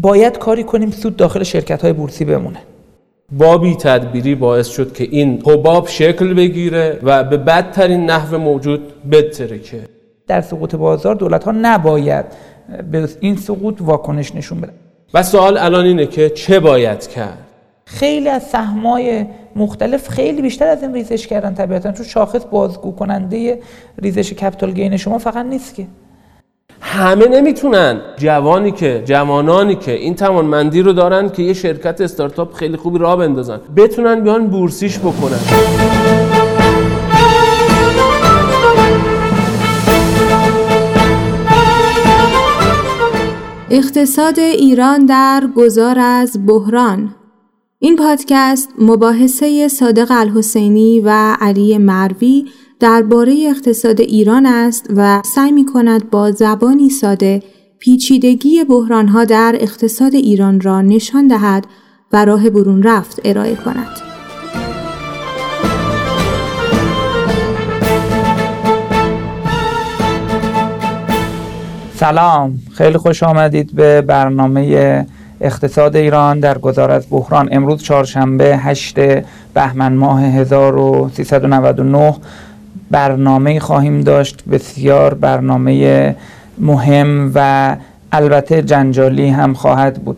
باید کاری کنیم سود داخل شرکت‌های بورسی بمونه. بابی تدبیری باعث شد که این حباب شکل بگیره و به بدترین نحو موجود بترکه. در سقوط بازار دولت‌ها نباید به این سقوط واکنش نشون بدن. و سوال الان اینه که چه باید کرد؟ خیلی از سهم‌های مختلف خیلی بیشتر از این ریزش کردن طبیعتاً، چون شاخص بازگو کننده ریزش کپیتال گین شما فقط نیست که. همه نمیتونن، جوانانی که این توانمندی رو دارن که یه شرکت استارتاپ خیلی خوبی راه بندازن، بتونن بیان بورسیش بکنن. اقتصاد ایران در گذار از بحران. این پادکست مباحثه صادق الحسینی و علی مروی درباره اقتصاد ایران است و سعی می‌کند با زبانی ساده پیچیدگی بحران‌ها در اقتصاد ایران را نشان دهد و راه برون رفت ارائه کند. سلام، خیلی خوش آمدید به برنامه اقتصاد ایران در گذار از بحران. امروز چهارشنبه 8 بهمن ماه 1399 برنامه خواهیم داشت، بسیار برنامه مهم و البته جنجالی هم خواهد بود.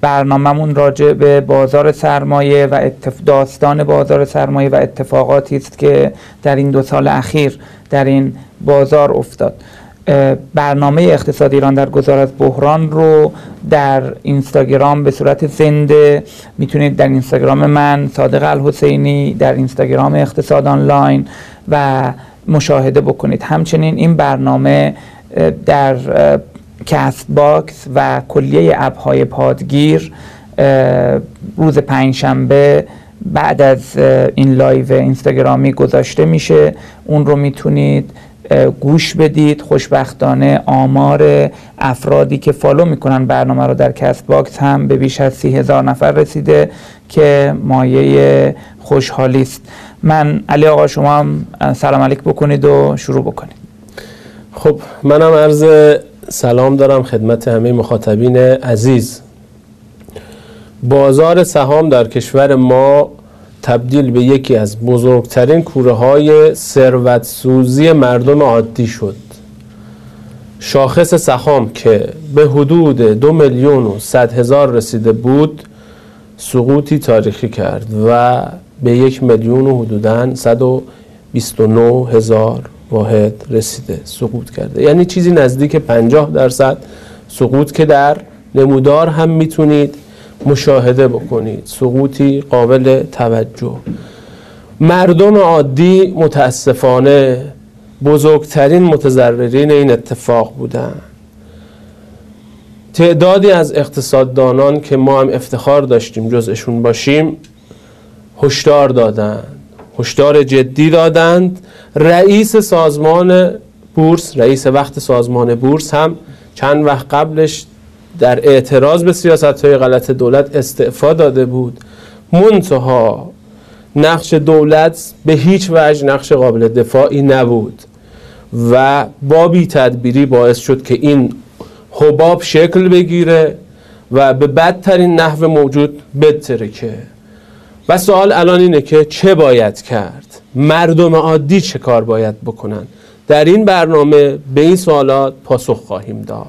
برنامه‌مون راجع به بازار سرمایه و داستان بازار سرمایه و اتفاقاتی است که در این 2 سال اخیر در این بازار افتاد. برنامه اقتصاد ایران در گذار از بحران رو در اینستاگرام به صورت زنده میتونید در اینستاگرام من صادق الحسینی، در اینستاگرام اقتصاد آنلاین و مشاهده بکنید. همچنین این برنامه در کست باکس و کلیه اپ‌های پادگیر روز 5 شنبه بعد از این لایو اینستاگرامی گذاشته میشه، اون رو میتونید گوش بدید. خوشبختانه آمار افرادی که فالو میکنن برنامه رو در کست باکس هم به بیش از 30,000 نفر رسیده که مایه خوشحالی است. من علی آقا، شما هم سلام علیک بکنید و شروع بکنید. خب، منم عرض سلام دارم خدمت همه مخاطبین عزیز. بازار سهام در کشور ما تبدیل به یکی از بزرگترین کوره‌های ثروت‌سوزی مردم عادی شد. شاخص سهام که به حدود 2,100,000 رسیده بود، سقوطی تاریخی کرد و به 1,129,000 واحد رسیده، سقوط کرده. یعنی چیزی نزدیک 50% سقوط که در نمودار هم میتونید مشاهده بکنید، سقوطی قابل توجه. مردم عادی متاسفانه بزرگترین متضررین این اتفاق بودند. تعدادی از اقتصاددانان که ما هم افتخار داشتیم جزشون باشیم، هشدار دادند، هشدار جدی دادند. رئیس سازمان بورس، رئیس وقت سازمان بورس هم چند وقت قبلش در اعتراض به سیاست‌های غلط دولت استعفا داده بود. منتها نقش دولت به هیچ وجه نقش قابل دفاعی نبود و با بی‌تدبیری باعث شد که این حباب شکل بگیره و به بدترین نحو موجود بترکه. و سوال الان اینه که چه باید کرد؟ مردم عادی چه کار باید بکنن؟ در این برنامه به این سوالات پاسخ خواهیم داد.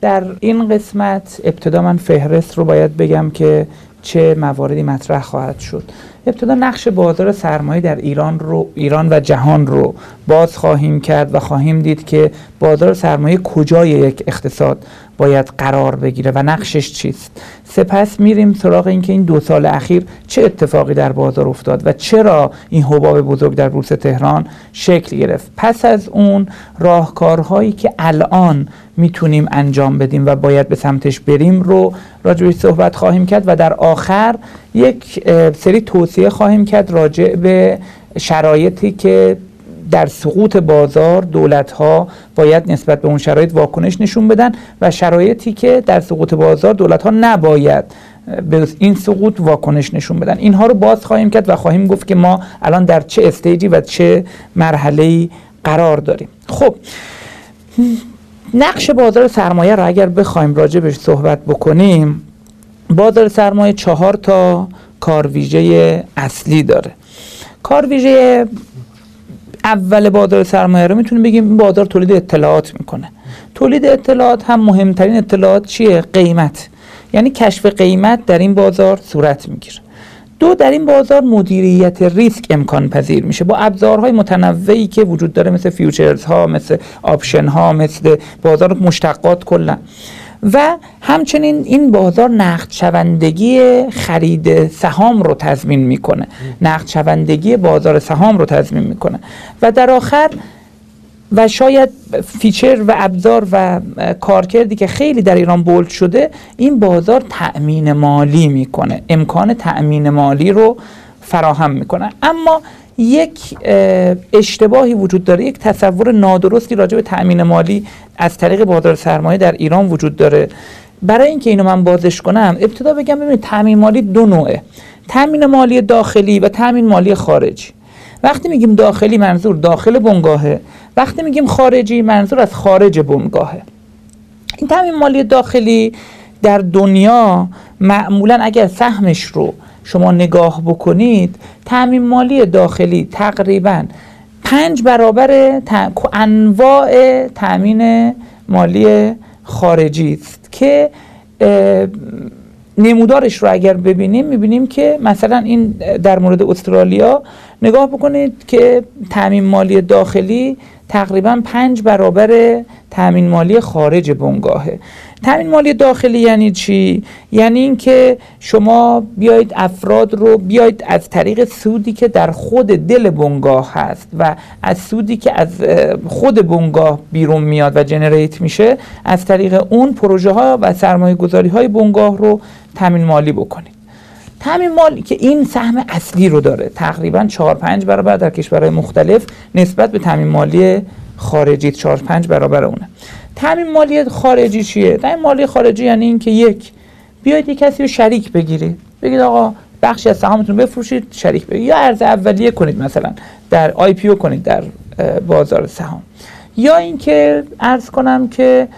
در این قسمت ابتدا من فهرست رو باید بگم که چه مواردی مطرح خواهد شد. ابتدا نقش بازار سرمایه در ایران و جهان رو باز خواهیم کرد و خواهیم دید که بازار سرمایه کجای یک اقتصاد باید قرار بگیره و نقشش چیست. سپس میریم سراغ اینکه این 2 سال اخیر چه اتفاقی در بازار افتاد و چرا این حباب بزرگ در بورس تهران شکل گرفت. پس از اون راهکارهایی که الان میتونیم انجام بدیم و باید به سمتش بریم رو راجع بهش صحبت خواهیم کرد و در آخر یک سری توصیه خواهیم کرد راجع به شرایطی که در سقوط بازار دولت‌ها باید نسبت به اون شرایط واکنش نشون بدن و شرایطی که در سقوط بازار دولت‌ها نباید به این سقوط واکنش نشون بدن. اینها رو باز خواهیم کرد و خواهیم گفت که ما الان در چه استیجی و چه مرحله‌ای قرار داریم. خب نقش بازار سرمایه را اگر بخوایم راجبش صحبت بکنیم، بازار سرمایه 4 تا کارویژه اصلی داره. کارویژه اول بازار سرمایه رو میتونیم بگیم بازار تولید اطلاعات میکنه. تولید اطلاعات هم مهمترین اطلاعات چیه؟ قیمت. یعنی کشف قیمت در این بازار صورت میگیره. دو، در این بازار مدیریت ریسک امکان پذیر میشه با ابزارهای متنوعی که وجود داره، مثل فیوچرز ها، مثل آپشن ها، مثل بازار مشتقات کلا. و همچنین این بازار نقد شوندگی خرید سهام رو تضمین میکنه، نقد شوندگی بازار سهام رو تضمین میکنه. و در آخر و شاید فیچر و ابزار و کارکردی که خیلی در ایران بولد شده، این بازار تأمین مالی میکنه، امکان تأمین مالی رو فراهم میکنه. اما یک اشتباهی وجود داره، یک تصور نادرستی راجع به تأمین مالی از طریق بازار سرمایه در ایران وجود داره. برای اینکه اینو من بازش کنم ابتدا بگم ببینید تأمین مالی دو نوعه، تأمین مالی داخلی و تأمین مالی خارجی. وقتی میگیم داخلی منظور داخل بنگاهه، وقتی میگیم خارجی منظور از خارج بنگاهه. این تأمین مالی داخلی در دنیا معمولا اگر سهمش رو شما نگاه بکنید، تأمین مالی داخلی تقریبا 5 برابر انواع تأمین مالی خارجی است که نمودارش رو اگر ببینیم میبینیم که مثلا این در مورد استرالیا نگاه بکنید که تأمین مالی داخلی تقریبا 5 برابر تأمین مالی خارج بنگاهه. تأمین مالی داخلی یعنی چی؟ یعنی اینکه شما بیایید افراد رو بیایید از طریق سودی که در خود دل بنگاه هست و از سودی که از خود بنگاه بیرون میاد و جنریت میشه، از طریق اون پروژه ها و سرمایه گذاری های بنگاه رو تأمین مالی بکنید. تأمین مالی که این سهم اصلی رو داره تقریبا 4-5 برابر در کشورهای مختلف نسبت به تأمین مالی خارجی 4-5 برابر اونه. تأمین مالی خارجی چیه؟ تأمین مالی خارجی یعنی اینکه یک، بیاید یک کسی رو شریک بگیرید، بگید آقا بخشی از سهامتون بفروشید شریک بگیرید، یا عرضه اولیه کنید، مثلا در IPO کنید در بازار سهام، یا اینکه عرض کنم که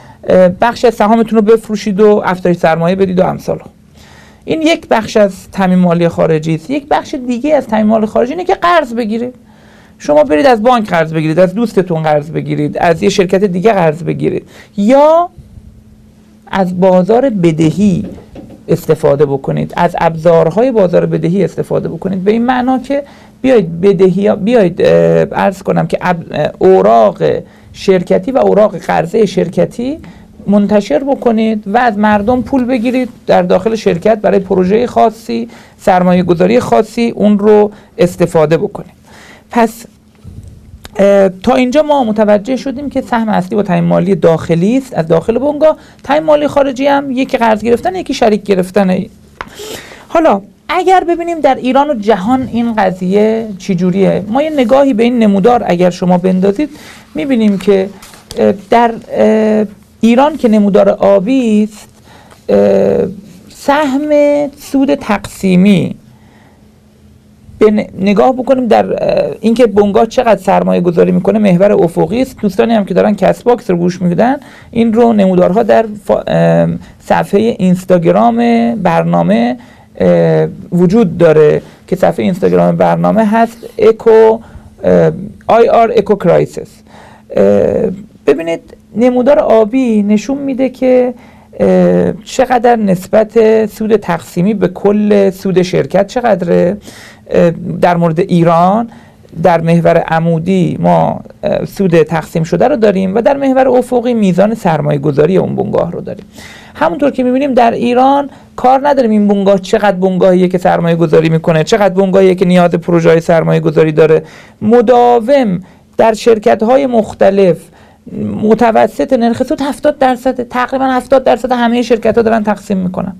بخشی از سهامتون رو بفروشید و افزایش سرمایه بدید و امثال. این یک بخش از تأمین مالی خارجی است. یک بخش دیگه از تأمین مالی خارجی اینه که قرض بگیرید. شما برید از بانک قرض بگیرید، از دوستتون قرض بگیرید، از یه شرکت دیگه قرض بگیرید، یا از بازار بدهی استفاده بکنید، از ابزارهای بازار بدهی استفاده بکنید. به این معنا که بیاید بدهی، بیاید عرض کنم که اوراق شرکتی و اوراق قرضه شرکتی منتشر بکنید و از مردم پول بگیرید در داخل شرکت برای پروژه خاصی، سرمایه گذاری خاصی، اون رو استفاده بکنید. پس تا اینجا ما متوجه شدیم که سهم اصلی با تأمین مالی داخلی است از داخل بنگاه، تأمین مالی خارجی هم یکی قرض گرفتن، یکی شریک گرفتن. حالا اگر ببینیم در ایران و جهان این قضیه چجوریه، ما یه نگاهی به این نمودار اگر شما بندازید می‌بینیم که در ایران که نمودار آبی است، سهم سود تقسیمی نگاه بکنیم در اینکه بنگاه چقدر سرمایه گذاری میکنه محور افقی است. دوستانی هم که دارن کست باکس رو گوش میدن این رو نمودارها در صفحه اینستاگرام برنامه وجود داره که صفحه اینستاگرام برنامه هست IR Eco Crisis. ببینید نمودار آبی نشون میده که چقدر نسبت سود تقسیمی به کل سود شرکت چقدره. در مورد ایران در محور عمودی ما سود تقسیم شده رو داریم و در محور افقی میزان سرمایه گذاری اون بنگاه رو داریم. همونطور که میبینیم در ایران کار نداریم این بنگاه چقدر بنگاهیه که سرمایه گذاری میکنه، چقدر بنگاهیه که نیاز پروژه‌های سرمایه گذاری داره. مداوم در شرکت‌های مختلف متوسط نرخ سود 70%، تقریبا 70% همه شرکت‌ها دارن تقسیم میکنن.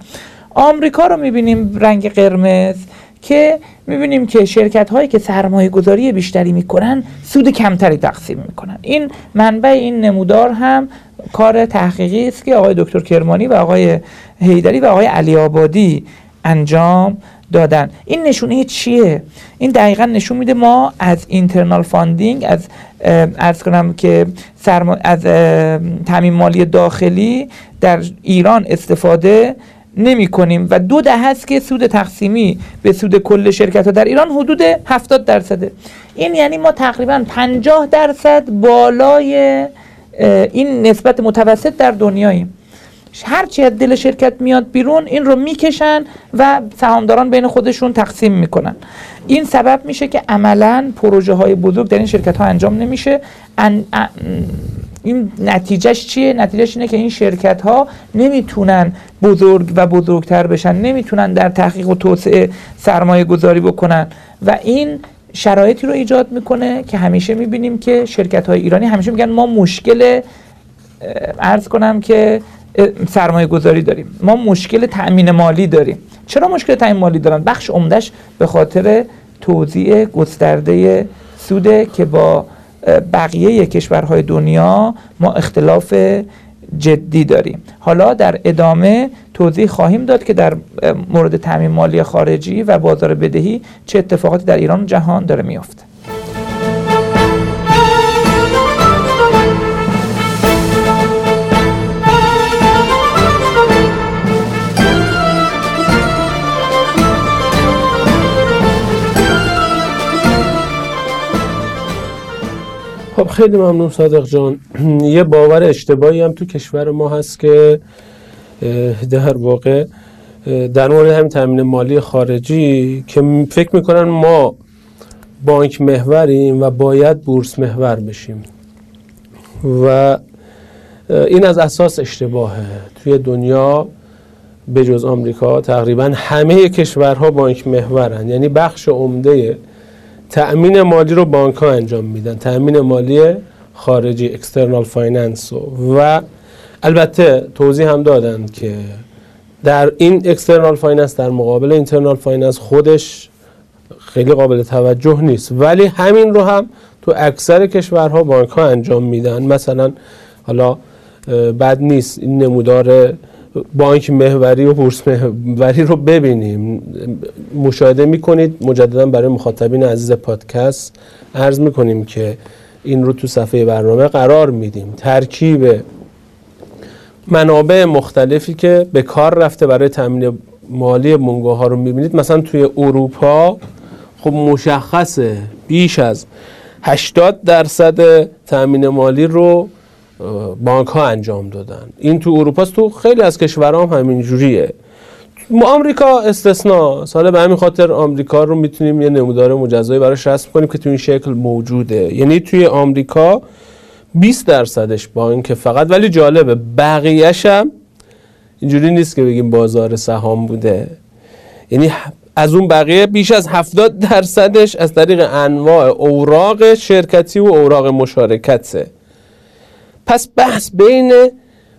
آمریکا رو میبینیم رنگ قرمز که می‌بینیم که شرکت‌هایی که سرمایه‌گذاری بیشتری می‌کنن سود کمتری تقسیم می‌کنن. این منبع این نمودار هم کار تحقیقی است که آقای دکتر کرمانی و آقای حیدری و آقای علی آبادی انجام دادن. این نشونه چیه؟ این دقیقاً نشون میده ما از اینترنال فاندینگ، از عرض کنم که از تامین مالی داخلی در ایران استفاده نمی کنیم و 2 دهه است که سود تقسیمی به سود کل شرکت ها در ایران حدود 70%. این یعنی ما تقریباً 50% بالای این نسبت متوسط در دنیاییم. هرچی از دل شرکت میاد بیرون این رو میکشن و سهامداران بین خودشون تقسیم میکنن. این سبب میشه که عملاً پروژه های بزرگ در این شرکت ها انجام نمیشه. این نتیجهش چیه؟ نتیجهش اینه که این شرکت ها نمیتونن بزرگ و بزرگتر بشن، نمیتونن در تحقیق و توسعه سرمایه گذاری بکنن و این شرایطی رو ایجاد میکنه که همیشه میبینیم که شرکت های ایرانی همیشه میگن ما مشکل عرض کنم که سرمایه گذاری داریم، ما مشکل تأمین مالی داریم. چرا مشکل تأمین مالی دارن؟ بخش عمدش به خاطر توزیع گسترده سوده که با بقیه کشورهای دنیا ما اختلاف جدی داریم. حالا در ادامه توضیح خواهیم داد که در مورد تأمین مالی خارجی و بازار بدهی چه اتفاقاتی در ایران و جهان داره میفته. خب خیلی ممنون صادق جان. یه باور اشتباهی هم تو کشور ما هست که در واقع در مورد همین تامین مالی خارجی که فکر میکنن ما بانک محوریم و باید بورس محور بشیم و این از اساس اشتباهه. توی دنیا به جز آمریکا تقریبا همه کشورها بانک محورن، یعنی بخش عمده تأمین مالی رو بانک ها انجام میدن، تأمین مالی خارجی اکسترنال فایننس. و البته توضیح هم دادن که در این اکسترنال فایننس در مقابل اینترنال فایننس خودش خیلی قابل توجه نیست، ولی همین رو هم تو اکثر کشورها بانک ها انجام میدن. مثلا حالا بد نیست این نمودار بانک محوری و بورس محوری رو ببینیم، مشاهده میکنید. مجددا برای مخاطبین عزیز پادکست عرض میکنیم که این رو تو صفحه برنامه قرار میدیم. ترکیب منابع مختلفی که به کار رفته برای تامین مالی بنگاه ها رو میبینید. مثلا توی اروپا خب مشخصه بیش از 80% تامین مالی رو بانک ها انجام دادن. این تو اروپا است، تو خیلی از کشورها هم همین جوریه. آمریکا استثناء. سال به همین خاطر آمریکا رو میتونیم یه نمودار مجزایی براش رسم کنیم که تو این شکل موجوده. یعنی توی آمریکا 20%ش بانک فقط، ولی جالبه بقیه‌ش هم اینجوری نیست که بگیم بازار سهام بوده. یعنی از اون بقیه بیش از 70%ش از طریق انواع اوراق شرکتی و اوراق مشارکته. پس بحث بین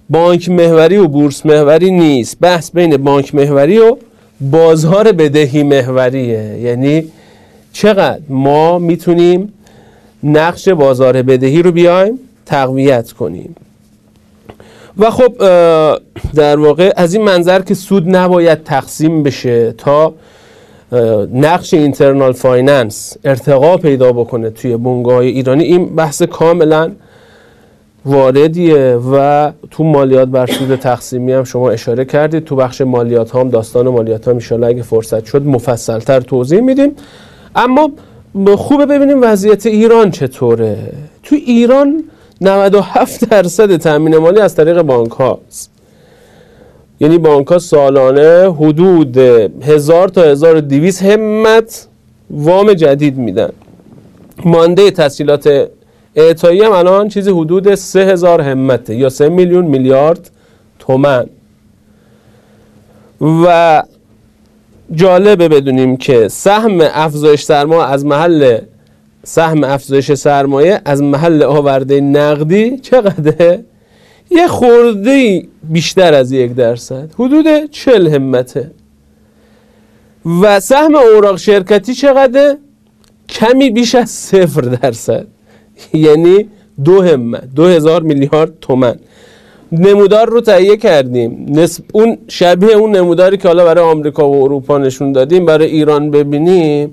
بانک محوری و بورس محوری نیست، بحث بین بانک محوری و بازار بدهی محوریه. یعنی چقدر ما میتونیم نقش بازار بدهی رو بیایم تقویت کنیم و خب در واقع از این منظر که سود نباید تقسیم بشه تا نقش اینترنال فایننس ارتقا پیدا بکنه توی بنگاه‌های ایرانی. این بحث کاملا واردیه و تو مالیات بر سود تقسیمی هم شما اشاره کردید. تو بخش مالیات هم داستان مالیات هم انشالله اگه فرصت شد مفصل تر توضیح میدیم. اما خوبه ببینیم وضعیت ایران چطوره. تو ایران 97% تامین مالی از طریق بانک هاست. یعنی بانک ها سالانه حدود 1000 تا 1200 همت وام جدید میدن. مانده تسهیلات اعطایی هم الان چیزی حدود 3000 همته یا 3 میلیارد تومان. و جالبه بدونیم که سهم افزایش سرمایه از محل آورده نقدی چقدره؟ یه خرده‌ای بیشتر از 1%، حدود 40 همته. و سهم اوراق شرکتی چقدره؟ کمی بیش از 0%، یعنی 2000 میلیارد تومان. نمودار رو تهیه کردیم، اون شبیه اون نموداری که حالا برای آمریکا و اروپا نشون دادیم برای ایران ببینیم.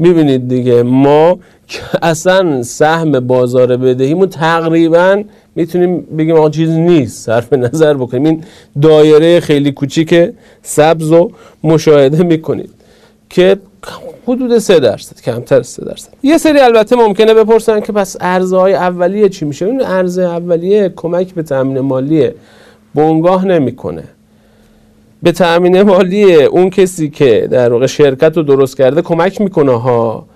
میبینید دیگه ما اصلا سهم بازار بدهیمون تقریبا میتونیم بگیم آقا چیز نیست، صرف نظر بکنیم. این دایره خیلی کوچیک سبز رو مشاهده میکنید که حدود 3%، کمتر از 3%. یه سری البته ممکنه بپرسن که پس ارزهای اولیه چی میشه؟ این ارز اولیه کمک به تامین مالیه، بنگاه نمیکنه. به تامین مالیه اون کسی که در واقع شرکت رو درست کرده کمک میکنه ها،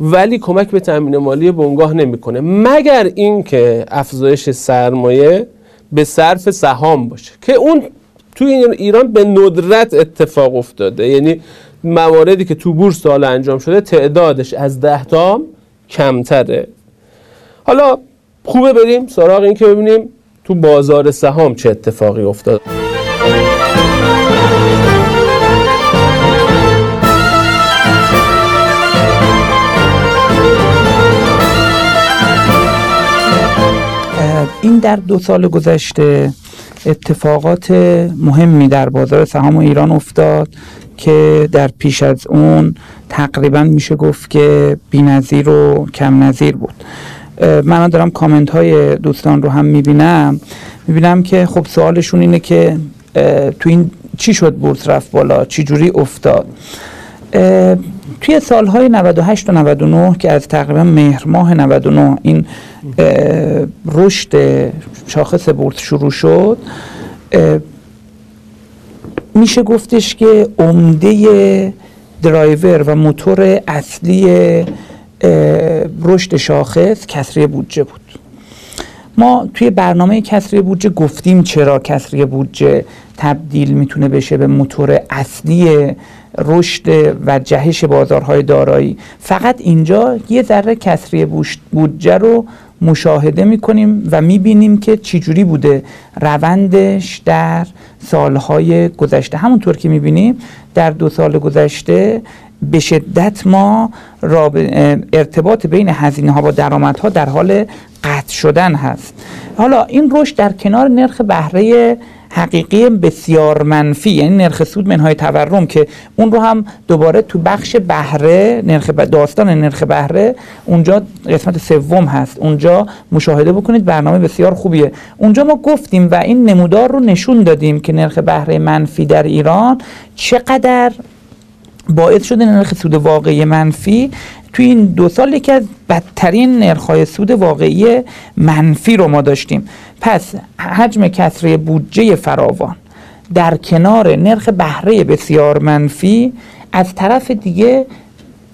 ولی کمک به تامین مالی بنگاه نمیکنه، مگر اینکه افزایش سرمایه به صرف سهام باشه که اون توی ایران به ندرت اتفاق افتاده. یعنی مواردی که تو بورس حالا انجام شده تعدادش از 10 تا کمتره. حالا خوبه بریم سراغ این که ببینیم تو بازار سهام چه اتفاقی افتاد. این در 2 سال گذشته اتفاقات مهمی در بازار سهام ایران افتاد که در پیش از اون تقریبا میشه گفت که بی‌نظیر و کم نظیر بود. من دارم کامنت های دوستان رو هم میبینم که خب سوالشون اینه که تو این چی شد بورس رفت بالا، چی جوری افتاد. توی سالهای 98 و 99 که از تقریبا مهر ماه 99 این رشد شاخص بورس شروع شد، میشه گفتش که عمده درایور و موتور اصلی رشد شاخص کسری بودجه بود. ما توی برنامه کسری بودجه گفتیم چرا کسری بودجه تبدیل میتونه بشه به موتور اصلی رشد و جهش بازارهای دارایی. فقط اینجا یه ذره کسری بودجه رو مشاهده میکنیم و میبینیم که چجوری بوده روندش در سالهای گذشته. همونطور که میبینیم در 2 سال گذشته به شدت ما ارتباط بین هزینه ها و درآمدها در حال قطع شدن هست. حالا این رشد در کنار نرخ بهره حقیقی بسیار منفی، یعنی نرخ سود منهای تورم، که اون رو هم دوباره تو بخش بهره داستان نرخ بهره اونجا قسمت 3 هست، اونجا مشاهده بکنید، برنامه بسیار خوبیه. اونجا ما گفتیم و این نمودار رو نشون دادیم که نرخ بهره منفی در ایران چقدر باعث شده نرخ سود واقعی منفی توی این 2 سال یکی از بدترین نرخ‌های سود واقعی منفی رو ما داشتیم. پس حجم کسری بودجه فراوان در کنار نرخ بهره بسیار منفی، از طرف دیگه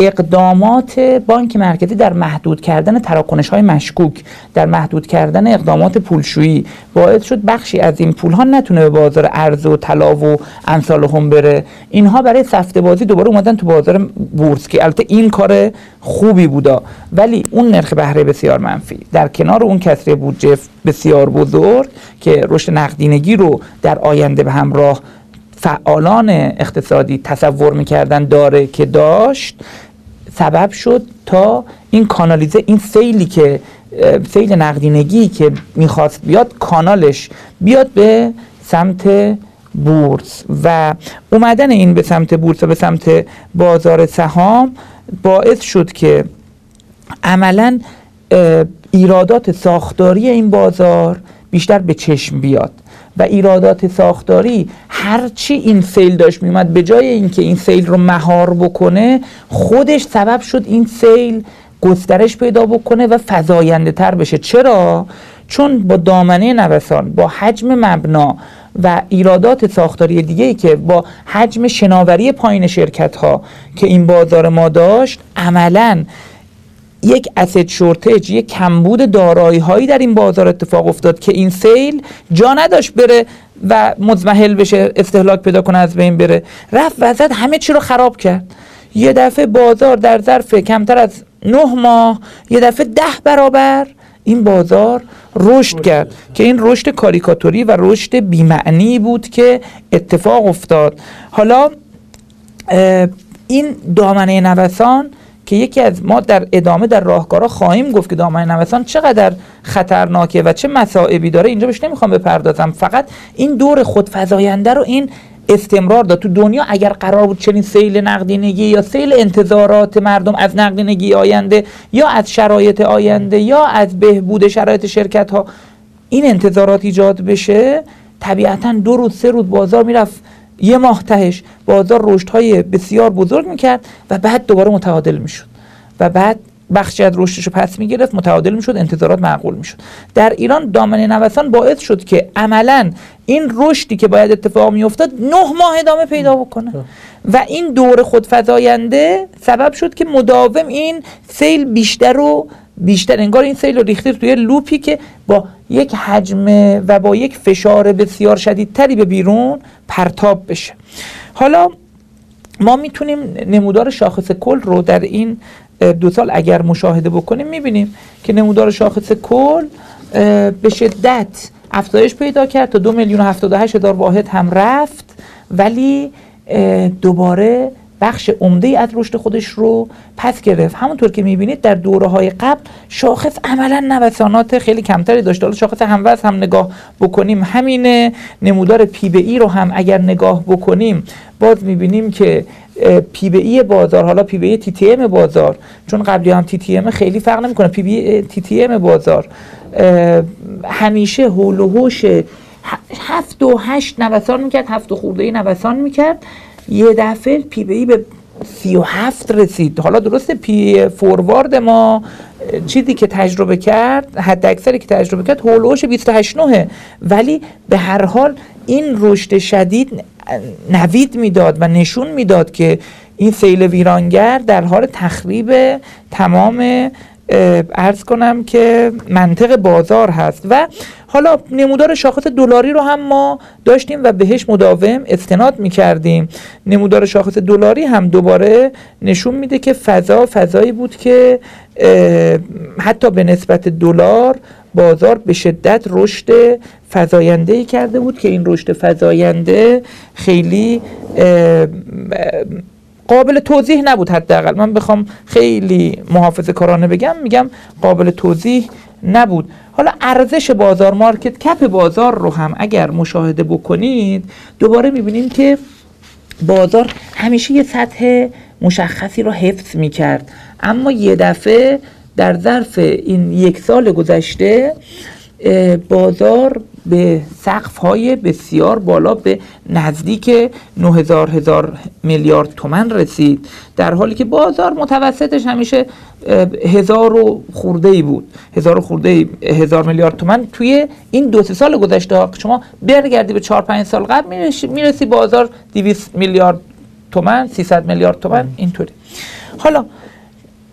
اقدامات بانک مرکزی در محدود کردن تراکنش‌های مشکوک، در محدود کردن اقدامات پولشویی، باعث شد بخشی از این پول‌ها نتونه به بازار ارز و طلا و امثال هم بره. اینها برای سفته بازی دوباره اومدن تو بازار بورس، که البته این کار خوبی بودا، ولی اون نرخ بهره بسیار منفی در کنار اون کسری بودجه بسیار بزرگ که رشد نقدینگی رو در آینده به همراه فعالان اقتصادی تصور می‌کردن داره، که داشت، سبب شد تا این کانالیزه، این سیلی که سیل نقدینگی که میخواست بیاد کانالش بیاد به سمت بورس، و اومدن این به سمت بورس و به سمت بازار سهام باعث شد که عملاً ایرادات ساختاری این بازار بیشتر به چشم بیاد. و ایرادات ساختاری هرچی این سیل داشت میومد، به جای اینکه این سیل رو مهار بکنه، خودش سبب شد این سیل گسترش پیدا بکنه و فزاینده تر بشه. چرا؟ چون با دامنه نوسان، با حجم مبنا و ایرادات ساختاری دیگه‌ای که با حجم شناوری پایین شرکت‌ها که این بازار ما داشت، عملاً یک asset shortage، یک کمبود دارایی هایی در این بازار اتفاق افتاد که این سیل جا نداشت بره و مضمحل بشه، استهلاک پیدا کنه، از بین بره، رفت وسط، همه چی رو خراب کرد. یه دفعه بازار در ظرف کمتر از 9 ماه یه دفعه 10 برابر این بازار رشد کرد که این رشد کاریکاتوری و رشد بی‌معنی بود که اتفاق افتاد. حالا این دامنه نوسان که یکی از ما در ادامه در راهکارها خواهیم گفت که دامنه نوسان چقدر خطرناکه و چه مصائبی داره، اینجا بهش نمیخوام بپردازم. فقط این دور خودفزاینده رو این استمرار داد. تو دنیا اگر قرار بود چنین سیل نقدینگی یا سیل انتظارات مردم از نقدینگی آینده یا از شرایط آینده یا از بهبود شرایط شرکت ها این انتظارات ایجاد بشه، طبیعتاً دو روز سه روز بازار میرفت، یه ماه تهش بازار رشدهای بسیار بزرگ میکرد و بعد دوباره متعادل میشد و بعد بخشی از رشدش رو پس میگرفت، متعادل میشد، انتظارات معقول میشد. در ایران دامنه نوسان باعث شد که عملاً این رشدی که باید اتفاق میافتاد 9 ماه ادامه پیدا بکنه و این دور خودفزاینده سبب شد که مداوم این سیل بیشتر و بیشتر، انگار این سیل رو ریخته توی لوپی که با یک حجم و با یک فشار بسیار شدیدتری به بیرون پرتاب بشه. حالا ما میتونیم نمودار شاخص کل رو در این 2 سال اگر مشاهده بکنیم، میبینیم که نمودار شاخص کل به شدت افزایش پیدا کرد، تا 2,078,000 واحد هم رفت، ولی دوباره بخش عمده از رشد خودش رو پس گرفت. همونطور که میبینید در دوره های قبل شاخص عملا نوسانات خیلی کمتری داشت. حالا شاخص هموزن هم نگاه بکنیم همینه. نمودار پی به ای رو هم اگر نگاه بکنیم باز میبینیم که پی به ای بازار، حالا پی به ای تی تی ام بازار، چون قبلی هم تی تی ام خیلی فرق نمیکنه، پی به ای تی تی ام بازار همیشه هول و هوش 7 و 8 نوسان میکرد، 7 خورده ای نوسان میکرد، یه دفعه پی بی ای به 37 رسید. حالا درسته پی فوروارد ما چیزی که تجربه کرد، حد اکثری که تجربه کرد هولوش 28.9، ولی به هر حال این رشد شدید نوید میداد و نشون میداد که این سیل ویرانگر در حال تخریب تمام عرض کنم که منطق بازار هست. و حالا نمودار شاخص دلاری رو هم ما داشتیم و بهش مداوم استناد می‌کردیم. نمودار شاخص دلاری هم دوباره نشون میده که فضایی بود که حتی به نسبت دلار بازار به شدت رشد فزاینده‌ای کرده بود که این رشد فزاینده خیلی قابل توضیح نبود. حداقل من بخوام خیلی محافظه‌کارانه بگم، میگم قابل توضیح نبود. حالا ارزش بازار، مارکت کپ بازار رو هم اگر مشاهده بکنید دوباره میبینیم که بازار همیشه یه سطح مشخصی رو حفظ میکرد، اما یه دفعه در ظرف این 1 سال گذشته بازار به سقف‌های بسیار بالا، به نزدیک 9,000 میلیارد تومان رسید، در حالی که بازار متوسطش همیشه 1,000 و خورده‌ای بود، 1,000 و خورده‌ای 1,000 میلیارد تومان. توی این 2-3 سال گذشته ها شما برگردی به 4-5 سال قبل میرسی بازار 200 میلیارد تومان، 300 میلیارد تومان اینطوری. حالا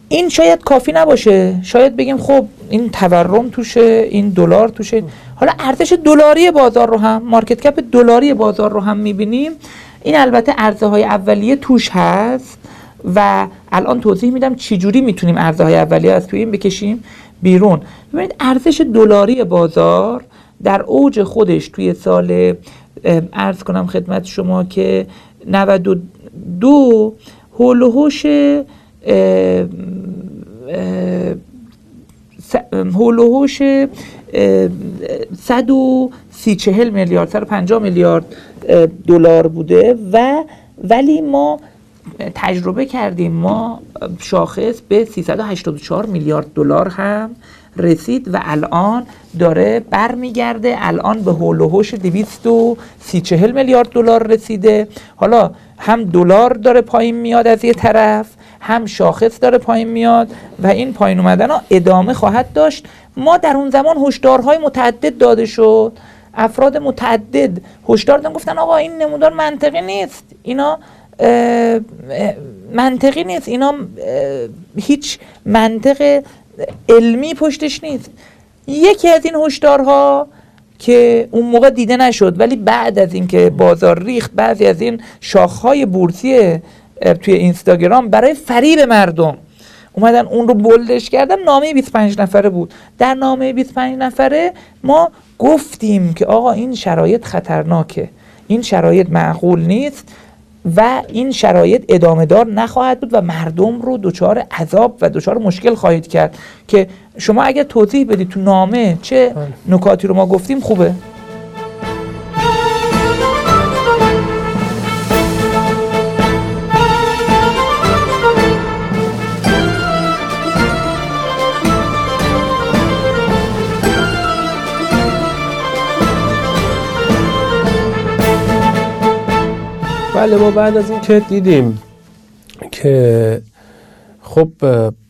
این شاید کافی نباشه، شاید بگیم خب این تورم توشه، این دلار توشه. حالا ارزش دلاری بازار رو هم، مارکت کپ دلاری بازار رو هم میبینیم. این البته عرضه های اولیه توش هست و الان توضیح میدم چجوری میتونیم عرضه های اولیه از توی این بکشیم بیرون. ببینید ارزش دلاری بازار در اوج خودش توی سال عرض کنم خدمت شما که 92 هول و هوش هولوهوش 130-40 میلیارد 150 میلیارد دلار بوده و ولی ما تجربه کردیم، ما شاخص به 384 میلیارد دلار هم رسید و الان داره برمیگرده، الان به هولوهوش 230-40 میلیارد دلار رسیده. حالا هم دلار داره پایین میاد از یه طرف، هم شاخص داره پایین میاد و این پایین اومدن ها ادامه خواهد داشت. ما در اون زمان هشدارهای متعدد داده شد، افراد متعدد هشدار دادن، گفتن آقا این نمودار منطقی نیست، اینا منطقی نیست، اینا هیچ منطق علمی پشتش نیست. یکی از این هشدارها که اون موقع دیده نشد ولی بعد از اینکه بازار ریخت، بعضی از این شاخهای بورسی توی اینستاگرام برای فریب مردم اومدن اون رو بولدش کردن، نامه 25 نفره بود. در نامه 25 نفره ما گفتیم که آقا این شرایط خطرناکه، این شرایط معقول نیست، و این شرایط ادامه دار نخواهد بود و مردم رو دچار عذاب و دچار مشکل خواهید کرد که شما اگر توضیح بدید تو نامه چه نکاتی رو ما گفتیم خوبه. بله، ما بعد از این که دیدیم که خب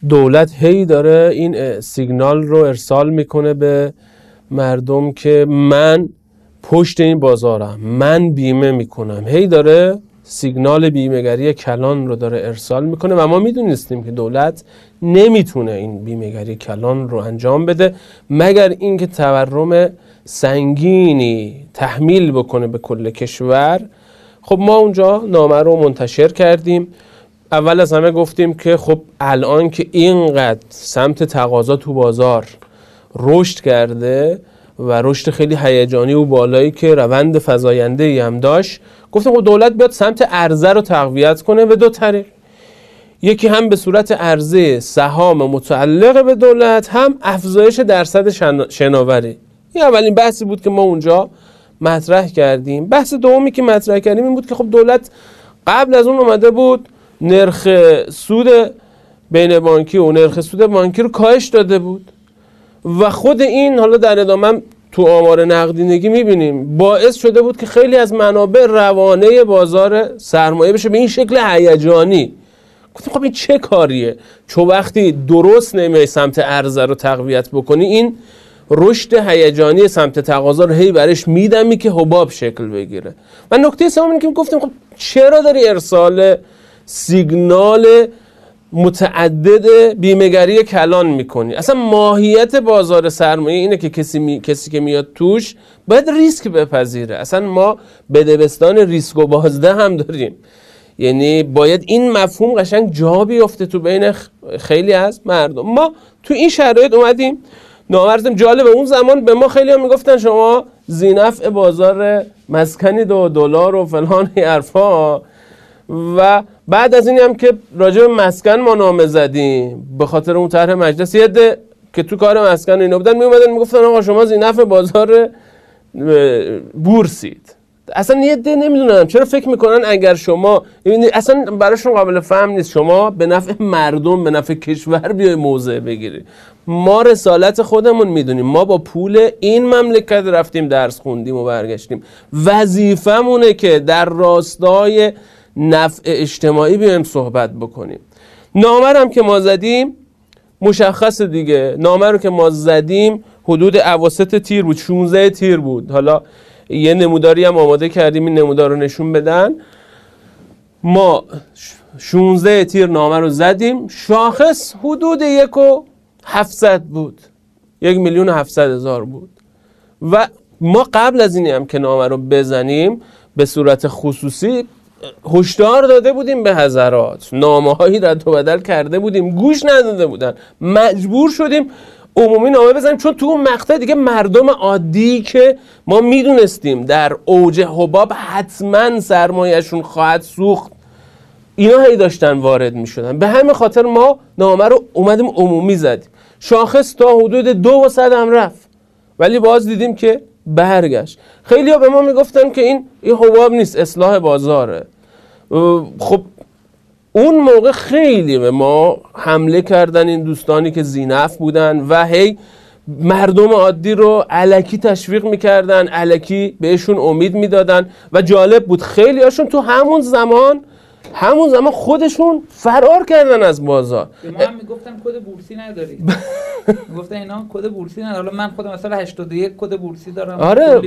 دولت هی داره این سیگنال رو ارسال میکنه به مردم که من پشت این بازارم، من بیمه میکنم، هی داره سیگنال بیمه‌گری کلان رو داره ارسال میکنه و ما میدونستیم که دولت نمیتونه این بیمه‌گری کلان رو انجام بده مگر اینکه تورم سنگینی تحمیل بکنه به کل کشور. خب ما اونجا نامه رو منتشر کردیم. اول از همه گفتیم که خب الان که اینقدر سمت تقاضا تو بازار رشد کرده و رشد خیلی هیجانی و بالایی که روند فزاینده‌ای هم داشت، گفتیم خب دولت بیاد سمت عرضه رو تقویت کنه به دو طریق. یکی هم به صورت عرضه سهام متعلق به دولت، هم افزایش درصد شناوری. این اولین بحثی بود که ما اونجا مطرح کردیم. بحث دومی که مطرح کردیم این بود که خب دولت قبل از اون اومده بود نرخ سود بین بانکی و نرخ سود بانکی رو کاهش داده بود و خود این، حالا در ادامه تو آمار نقدینگی میبینیم، باعث شده بود که خیلی از منابع روانه بازار سرمایه بشه به این شکل هیجانی. خب این چه کاریه؟ چون وقتی درست نمیای سمت عرضه رو تقویت بکنی، این رشد هیجانی سمت تقاضا رو هی برش میدمی که حباب شکل بگیره. و نکته سوم اینه که گفتیم خب چرا داری ارسال سیگنال متعدد بیمه‌گری کلان میکنی؟ اصلا ماهیت بازار سرمایه اینه که کسی که میاد توش باید ریسک بپذیره. اصلا ما بدبستان ریسک و بازده هم داریم، یعنی باید این مفهوم قشنگ جا بیفته تو بین خیلی از مردم. ما تو این شرایط اومدیم نامرزم. جالبه اون زمان به ما خیلی هم میگفتن شما ذینفع بازار مسکنی و دلار و فلان حرفا، و بعد از این هم که راجع به مسکن ما نامه زدیم به خاطر اون طرح مجلس، یه عده که تو کار مسکن اینا بودن میومدن میگفتن آقا شما ذینفع بازار بورسید. اصلا یه عده نمیدونم چرا فکر میکنن اگر شما، اصلا براشون قابل فهم نیست شما به نفع مردم، به نفع کشور بیای موضع بگیری. ما رسالت خودمون میدونیم، ما با پول این مملکت رفتیم درس خوندیم و برگشتیم، وظیفمونه که در راستای نفع اجتماعی بیایم صحبت بکنیم. نامه هم که ما زدیم مشخص دیگه، نامه رو که ما زدیم حدود اواسط تیر بود، 16 تیر بود. حالا یه نموداری هم آماده کردیم این نمودار رو نشون بدن. ما 16 تیر نامه رو زدیم، شاخص حدود 1,700,000 بود، 1,700,000 بود. و ما قبل از اینی هم که نامه رو بزنیم به صورت خصوصی هشدار داده بودیم به حضرات، نامه هایی رد و بدل کرده بودیم، گوش نداده بودن، مجبور شدیم عمومی نامه بزنیم، چون تو اون مقطع دیگه مردم عادی که ما میدونستیم در اوج حباب حتما سرمایهشون خواهد سوخت، اینا هی داشتن وارد میشدن. به همین خاطر ما نامه رو اومدیم عمومی زدیم. شاخص تا حدود 200 هم رفت، ولی باز دیدیم که برگشت. خیلی ها به ما میگفتن که این حباب نیست، اصلاح بازاره. خب اون موقع خیلی به ما حمله کردن این دوستانی که ذینفع بودن و هی مردم عادی رو الکی تشویق میکردن، الکی بهشون امید میدادن. و جالب بود خیلی هاشون تو همون زمان خودشون فرار کردن از بازار. ما هم میگفتن کد بورسی نداری. میگفتن اینا کد بورسی ندارن. حالا من خودم مثلا 81 کد بورسی دارم. آره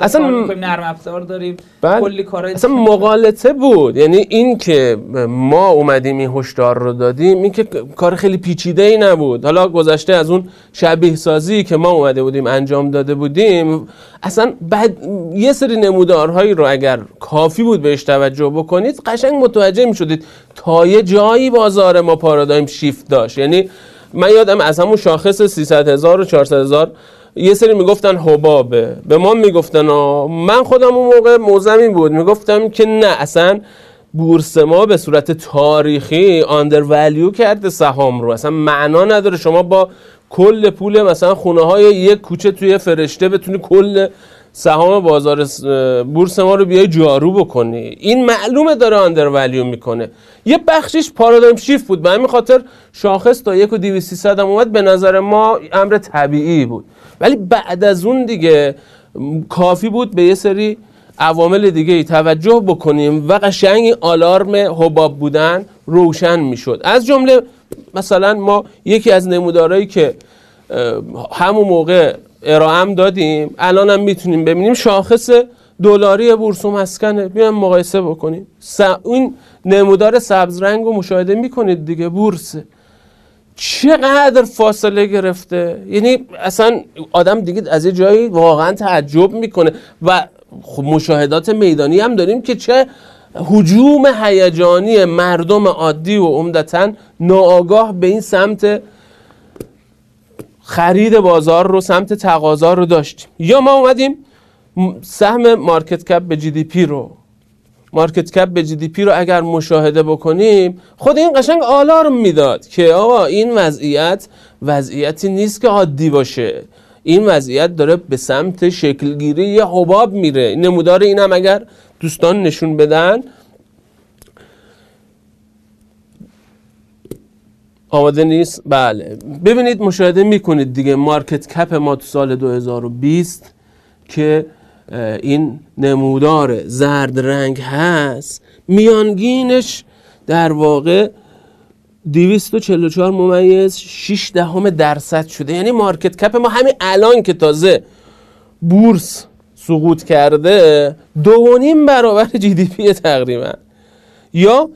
اصلا نرم افزار داریم، کلی کارا. اصلا مغالطه بود، یعنی این که ما اومدیم این هشدار رو دادیم، این که کار خیلی پیچیده‌ای نبود. حالا گذشته از اون شبیه سازی که ما اومده بودیم انجام داده بودیم، اصلا بعد یه سری نمودارهایی رو اگر کافی بود بهش توجه بکنید قشنگ متوجه می‌شدید تا یه جایی بازار ما پارادایم شیفت داشت. یعنی من یادم از همون شاخص 300,000 و 400,000 یه سری میگفتن حبابه، به ما میگفتن. من خودم اون موقع موزم این بود، میگفتم که نه، اصلا بورس ما به صورت تاریخی undervalue کرده سهام رو، اصلا معنا نداره شما با کل پول مثلا خونه های یک کوچه توی فرشته بتونی کل سهام بازار بورس ما رو بیای جارو بکنی. این معلومه داره undervalue میکنه. یه بخشش پارادایم شیفت بود، به همین خاطر شاخص تا 1.200 هم اومد، به نظر ما امر طبیعی بود. ولی بعد از اون دیگه کافی بود به یه سری عوامل دیگه ای توجه بکنیم و قشنگ آلارم حباب بودن روشن میشد. از جمله مثلا ما یکی از نمودارهایی که همون موقع ارائه دادیم الان هم میتونیم ببینیم، شاخص دلاری بورس مسکنه، بیایم مقایسه بکنیم. این نمودار سبز رنگ رو مشاهده میکنید دیگه، بورس چقدر فاصله گرفته، یعنی اصلا آدم دیگه از یه جایی واقعا تعجب میکنه. و خب مشاهدات میدانی هم داریم که چه هجوم هیجانی مردم عادی و عمدتاً ناآگاه به این سمت خرید بازار رو، سمت تقاضا رو داشتیم. یا ما اومدیم سهم مارکت کپ به جی دی پی رو، مارکت کپ به جی دی پی رو اگر مشاهده بکنیم، خود این قشنگ آلارم میداد که آقا این وضعیت وضعیتی نیست که عادی باشه، این وضعیت داره به سمت شکلگیری یه حباب میره. نمودار این هم اگر دوستان نشون بدن، آماده نیست، بله، ببینید مشاهده میکنید دیگه مارکت کپ ما تو سال 2020 که این نمودار زرد رنگ هست، میانگینش در واقع 244.6% شده. یعنی مارکت کپ ما همین الان که تازه بورس سقوط کرده 2.5 برابر جی دی پی تقریبا، یا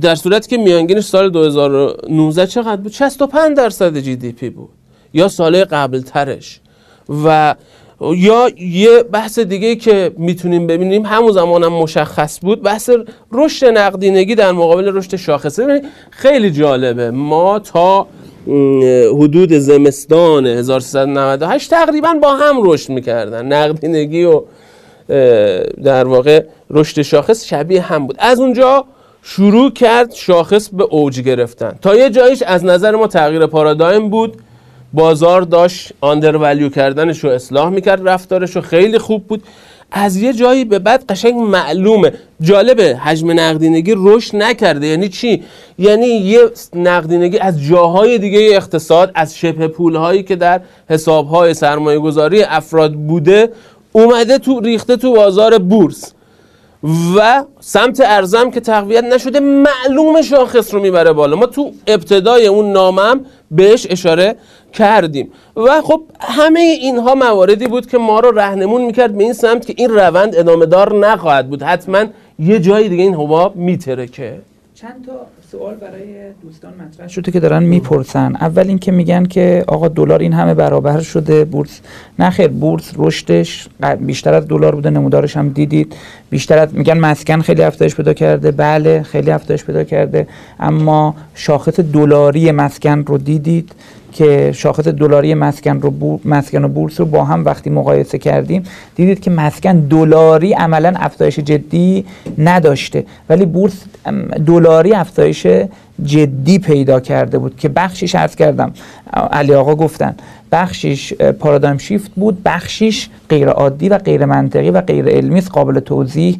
در صورتی که میانگینش سال 2019 چقدر بود؟ 65% جی دی پی بود، یا سال قبل ترش. و یا یه بحث دیگه که میتونیم ببینیم همون زمان هم مشخص بود، بحث رشد نقدینگی در مقابل رشد شاخصه. خیلی جالبه، ما تا حدود زمستان 1398 تقریبا با هم رشد میکردن، نقدینگی و در واقع رشد شاخص شبیه هم بود. از اونجا شروع کرد شاخص به اوج گرفتن، تا یه جایش از نظر ما تغییر پارادایم بود، بازار داشت undervalue کردنش رو اصلاح میکرد، رفتارش رو خیلی خوب بود. از یه جایی به بعد قشنگ معلومه، جالبه حجم نقدینگی رشد نکرده. یعنی چی؟ یعنی یه نقدینگی از جاهای دیگه اقتصاد، از شبه پولهایی که در حسابهای سرمایه گذاری افراد بوده اومده تو، ریخته تو بازار بورس و سمت ارزم که تقویت نشده، معلوم شاخص رو میبره بالا. ما تو ابتدای اون نامم بهش اشاره کردیم و خب همه اینها مواردی بود که ما رو راهنمون میکرد به این سمت که این روند ادامه دار نخواهد بود، حتما یه جای دیگه این حباب میترکه. چند تا سوال برای دوستان مطرح شده که دارن میپرسن. اول این که میگن که آقا دلار این همه برابر شده بورس، نه خیر، بورس رشدش بیشتر از دلار بوده، نمودارش هم دیدید بیشتر از، میگن مسکن خیلی افزایش پیدا کرده، بله خیلی افزایش پیدا کرده، اما شاخص دلاری مسکن رو دیدید که شاخص دلاری مسکن و بورس رو با هم وقتی مقایسه کردیم دیدید که مسکن دلاری عملا افزایش جدی نداشته، ولی بورس دلاری افزایش جدی پیدا کرده بود که بخشش، عرض کردم علی آقا گفتن، بخشش پارادایم شیفت بود، بخشش غیر عادی و غیر منطقی و غیر علمی است، قابل توضیح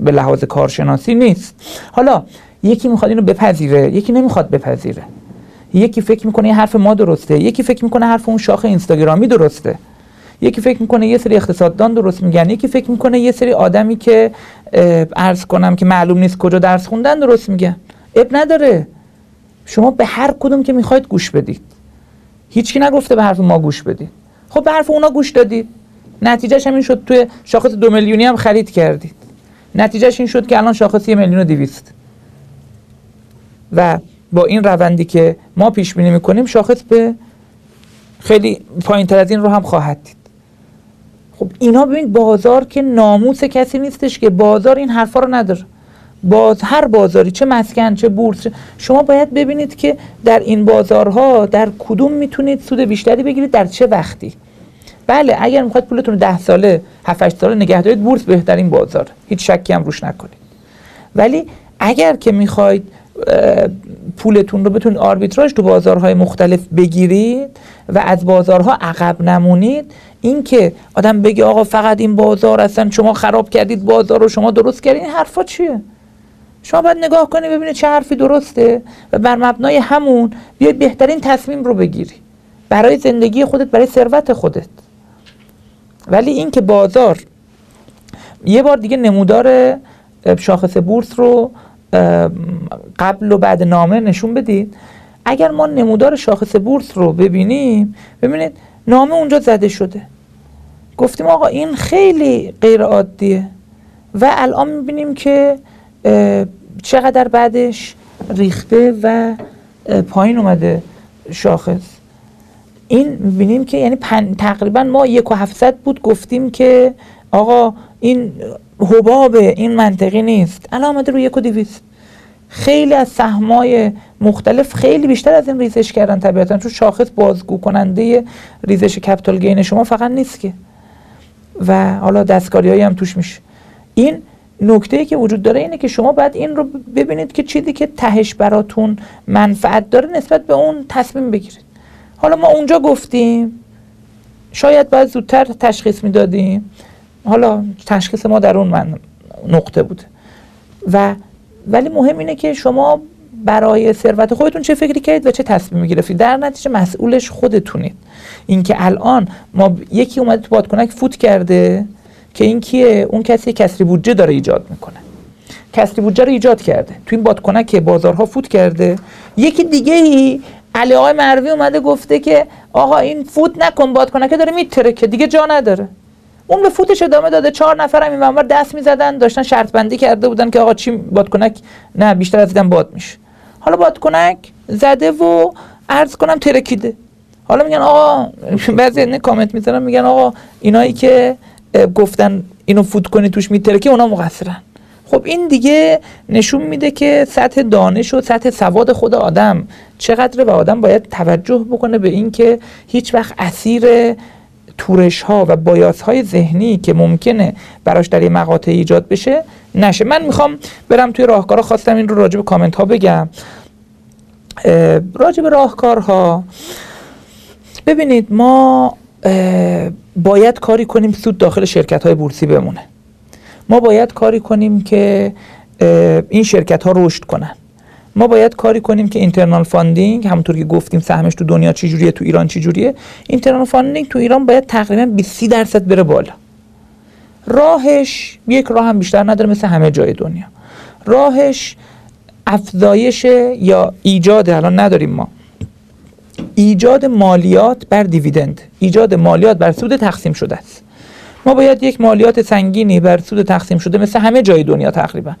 به لحاظ کارشناسی نیست. حالا یکی میخواد اینو بپذیره، یکی نمیخواد بپذیره، یکی فکر میکنه یه حرف ما درسته، یکی فکر میکنه حرف اون شاخ اینستاگرامی درسته، یکی فکر میکنه یه سری اقتصاددان درست میگن، یکی فکر میکنه یه سری آدمی که عرض کنم که معلوم نیست کجا درس خوندن درست میگن. اب نداره، شما به هر کدوم که میخواید گوش بدید، هیچکی نگفته به حرف ما گوش بدید، خب به حرف اونا گوش دادید، نتیجهش همین شد توی شاخص 2 میلیونی هم خرید کردید، نتیجهش این شد که الان شاخص 1.2 میلیون و با این روندی که ما پیش بینی میکنیم شاخص به خیلی پایین تر از این رو هم خواهد دید. خب اینا ببین، بازار که ناموس کسی نیستش که، بازار این حرفا رو نداره. هر بازاری، چه مسکن چه بورس، شما باید ببینید که در این بازارها در کدوم میتونید سود بیشتری بگیرید، در چه وقتی. بله اگر میخواید پولتون 10 ساله 7-8 ساله نگه دارید، بورس بهترین بازار، هیچ شکی هم روش نکنید. ولی اگر که میخواید پولتون رو بتونید آربیتراژ تو بازارهای مختلف بگیرید و از بازارها عقب نمونید، این که آدم بگه آقا فقط این بازار هستن، شما خراب کردید بازار رو، شما درست کردید، این حرفا چیه؟ شما باید نگاه کنید ببینید چه حرفی درسته و بر مبنای همون بیاید بهترین تصمیم رو بگیری برای زندگی خودت، برای ثروت خودت. ولی این که بازار یه بار دیگه نمودار شاخص بورس رو قبل و بعد نامه نشون بدید، اگر ما نمودار شاخص بورس رو ببینیم، ببینید نامه اونجا زده شده، گفتیم آقا این خیلی غیر عادیه و الان میبینیم که چقدر بعدش ریخته و پایین اومده شاخص. این میبینیم که یعنی تقریبا ما 1.7 بود، گفتیم که آقا این حبابه، این منطقی نیست، الان آمده رو 1.2. خیلی از سهمای مختلف خیلی بیشتر از این ریزش کردن طبیعتا، چون شاخص بازگو کننده ریزش کپیتال گین شما فقط نیست که، و حالا دستکاریایی هم توش میشه. این نکته‌ای که وجود داره اینه که شما باید این رو ببینید که چیزی که تهش براتون منفعت داره نسبت به اون تصمیم بگیرید. حالا ما اونجا گفتیم شاید باید زودتر تشخیص میدادیم، حالا تشخیص ما در اون نقطه بوده و ولی مهم اینه که شما برای ثروت خودتون چه فکری کردید و چه تصمیمی گرفتید، در نتیجه مسئولش خودتونید. اینکه الان ما یکی اومده تو بادکنک فوت کرده که این کیه؟ اون کسی کسری بودجه داره ایجاد میکنه، کسری بودجه رو ایجاد کرده، تو این بادکنک بازارها فوت کرده. یکی دیگه ای علی آقای مروی اومده گفته که آقا این فوت نکن، بادکنک داره میترکه، دیگه جا نداره. اون به فوتش ادامه داده، 4 نفر هم این منور دست میزدن، داشتن شرط بندی کرده بودن که آقا چی بادکنک نه بیشتر از دیدن باد میشه. حالا بادکنک زده و عرض کنم ترکیده. حالا میگن آقا، بعضی نه کامنت میذارن میگن آقا اینایی که گفتن اینو فوت کنی توش میترکه اونا مقصرن. خب این دیگه نشون میده که سطح دانش و سطح سواد خود آدم چقدره و آدم باید توجه بکنه به این که هیچ وقت اسیر تورش ها و بایاس های ذهنی که ممکنه براش در این مقاطع ایجاد بشه نشه. من میخوام برم توی راهکارها، خواستم این رو راجع به کامنت ها بگم. راجع به راهکارها ببینید، ما باید کاری کنیم سود داخل شرکت های بورسی بمونه، ما باید کاری کنیم که این شرکت ها رشد کنن، ما باید کاری کنیم که اینترنال فاندینگ، همونطور که گفتیم سهمش تو دنیا چی جوریه تو ایران چی جوریه، اینترنال فاندینگ تو ایران باید تقریبا 20% بره بالا. راهش یک راه هم بیشتر نداره مثل همه جای دنیا، راهش افزایش یا ایجاد، الان نداریم ما، ایجاد مالیات بر دیویدند، ایجاد مالیات بر سود تقسیم شده است. ما باید یک مالیات سنگینی بر سود تقسیم شده مثل همه جای دنیا تقریبا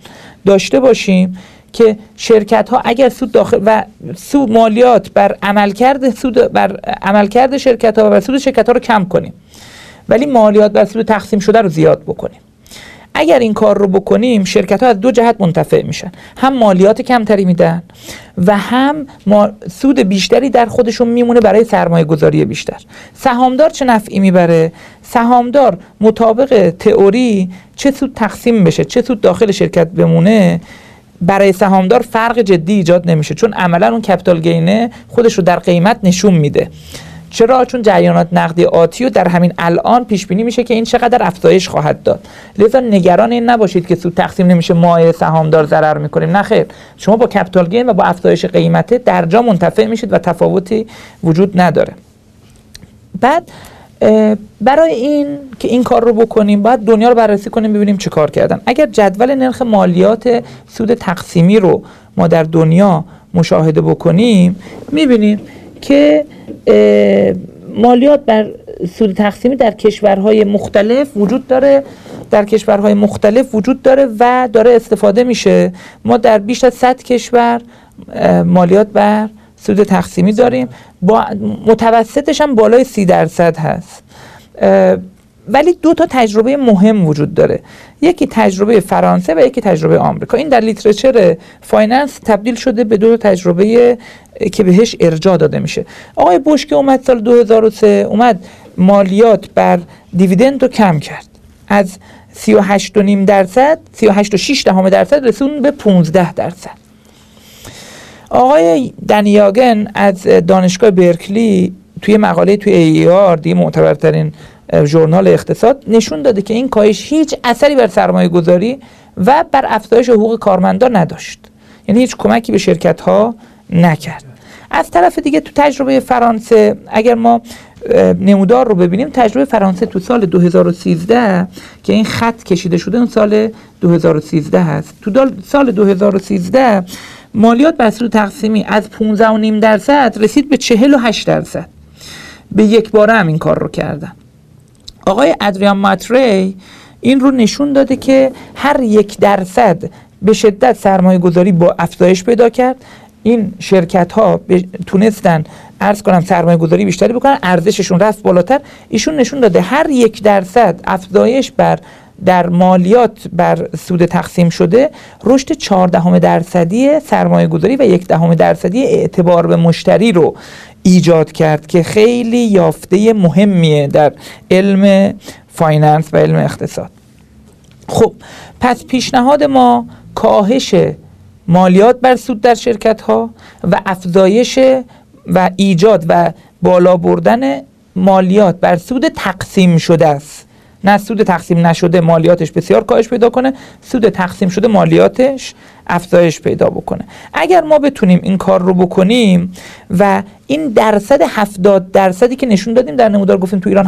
داشته باشیم که شرکت ها اگر سود داخل و سود مالیات بر عملکرد، سود بر عملکرد شرکت ها و بر سود شرکت ها رو کم کنیم ولی مالیات بر سود تقسیم شده رو زیاد بکنیم. اگر این کار رو بکنیم شرکت ها از 2 جهت منتفع میشن، هم مالیات کمتری میدن و هم سود بیشتری در خودشون میمونه برای سرمایه گذاری بیشتر. سهامدار چه نفعی میبره؟ سهامدار مطابق تئوری چه سود تقسیم بشه، چه سود داخل شرکت بمونه، برای سهامدار فرق جدی ایجاد نمیشه، چون عملا اون کپیتال گینه خودش رو در قیمت نشون میده. چرا؟ چون جریانات نقدی آتی و در همین الان پیش بینی میشه که این چقدر افزایش خواهد داد. لذا نگران این نباشید که سود تقسیم نمیشه، ما سهامدار ضرر میکنیم، نه خیر، شما با کپیتال گین و با افزایش قیمته در جا منتفع میشید و تفاوتی وجود نداره. بعد برای این که این کار رو بکنیم باید دنیا رو بررسی کنیم ببینیم چه کار کردن. اگر جدول نرخ مالیات سود تقسیمی رو ما در دنیا مشاهده بکنیم میبینیم که مالیات بر سود تقسیمی در کشورهای مختلف وجود داره، در کشورهای مختلف وجود داره و داره استفاده میشه. ما در بیش از 100 کشور مالیات بر سود تقسیمی داریم، با متوسطش هم بالای 30% هست. ولی 2 تا تجربه مهم وجود داره، یکی تجربه فرانسه و یکی تجربه آمریکا. این در لیترچر فایننس تبدیل شده به 2 تجربه که بهش ارجاع داده میشه. آقای بوش که اومد سال 2003 اومد مالیات بر دیویدند رو کم کرد، از 38.5% 38.6% رسون به 15%. آقای دنیاگن از دانشگاه برکلی توی مقاله توی ای‌آر دی معتبرترین ژورنال اقتصاد نشون داده که این کاهش هیچ اثری بر سرمایه گذاری و بر افزایش حقوق کارمندان نداشت، یعنی هیچ کمکی به شرکت ها نکرد. از طرف دیگه تو تجربه فرانسه اگر ما نمودار رو ببینیم، تجربه فرانسه تو سال 2013 که این خط کشیده شده اون سال 2013 هست، تو سال 2013 مالیات بر سود تقسیمی از 15.5% رسید به 48%. به یک باره هم این کار رو کردن. آقای ادریان متی این رو نشون داده که هر 1% به شدت سرمایه گذاری با افزایش پیدا کرد. این شرکت ها تونستن عرض کنم سرمایه گذاری بیشتری بکنن، ارزششون رفت بالاتر. ایشون نشون داده هر 1% افزایش در مالیات بر سود تقسیم شده رشد 14% سرمایه گذاری و 0.1% اعتبار به مشتری رو ایجاد کرد که خیلی یافته مهمیه در علم فایننس و علم اقتصاد. خب پس پیشنهاد ما کاهش مالیات بر سود در شرکت ها و افزایش و ایجاد و بالا بردن مالیات بر سود تقسیم شده است. نه سود تقسیم نشده مالیاتش بسیار کاهش پیدا کنه، سود تقسیم شده مالیاتش افزایش پیدا بکنه. اگر ما بتونیم این کار رو بکنیم و این درصد 70% که نشون دادیم در نمودار، گفتیم تو ایران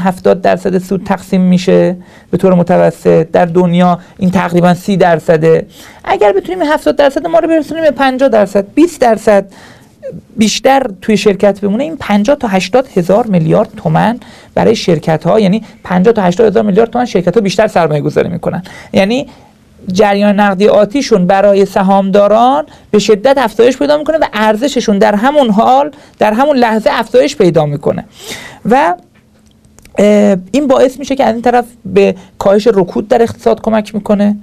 70% سود تقسیم میشه به طور متوسط، در دنیا این تقریبا 30%. اگر بتونیم 70% ما رو برسونیم به 50%، 20% بیشتر توی شرکت بمونه، این 50 تا 80 هزار میلیارد تومان برای شرکت ها، یعنی 50 تا 80 هزار میلیارد تومان شرکت ها بیشتر سرمایه گذاری میکنن، یعنی جریان نقدی آتیشون برای سهامداران به شدت افزایش پیدا میکنه و ارزششون در همون حال در همون لحظه افزایش پیدا میکنه و این باعث میشه که از این طرف به کاهش رکود در اقتصاد کمک میکنه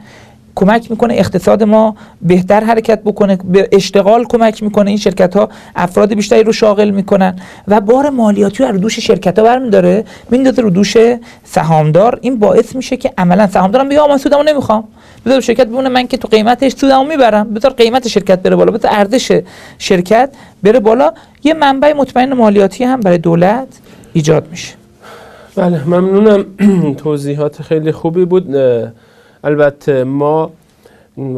اقتصاد ما بهتر حرکت بکنه، به اشتغال کمک میکنه، این شرکت ها افراد بیشتری رو شاغل میکنن و بار مالیاتی رو دوش شرکت ها برمیداره میندازه رو دوش سهامدار. این باعث میشه که عملا سهامدارم میگه من سودمو نمیخوام، بذار شرکت بمونه، من که تو قیمتش سودمو میبرم، بذار قیمت شرکت بره بالا، بذار ارزش شرکت بره بالا، یه منبع مطمئن مالیاتی هم برای دولت ایجاد میشه. بله ممنونم، توضیحات خیلی خوبی بود. البته ما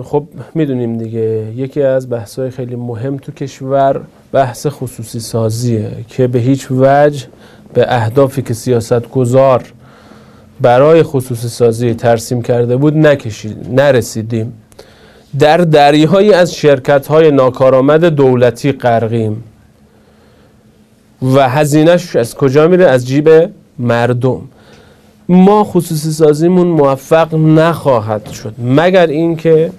خب میدونیم دیگه یکی از بحث‌های خیلی مهم تو کشور بحث خصوصی سازیه که به هیچ وجه به اهدافی که سیاستگزار برای خصوصی سازی ترسیم کرده بود نرسیدیم. در دریاهایی از شرکت‌های ناکارآمد دولتی غرقیم و هزینه‌اش از کجا میره؟ از جیب مردم. ما خصوصی سازیمون موفق نخواهد شد مگر اینکه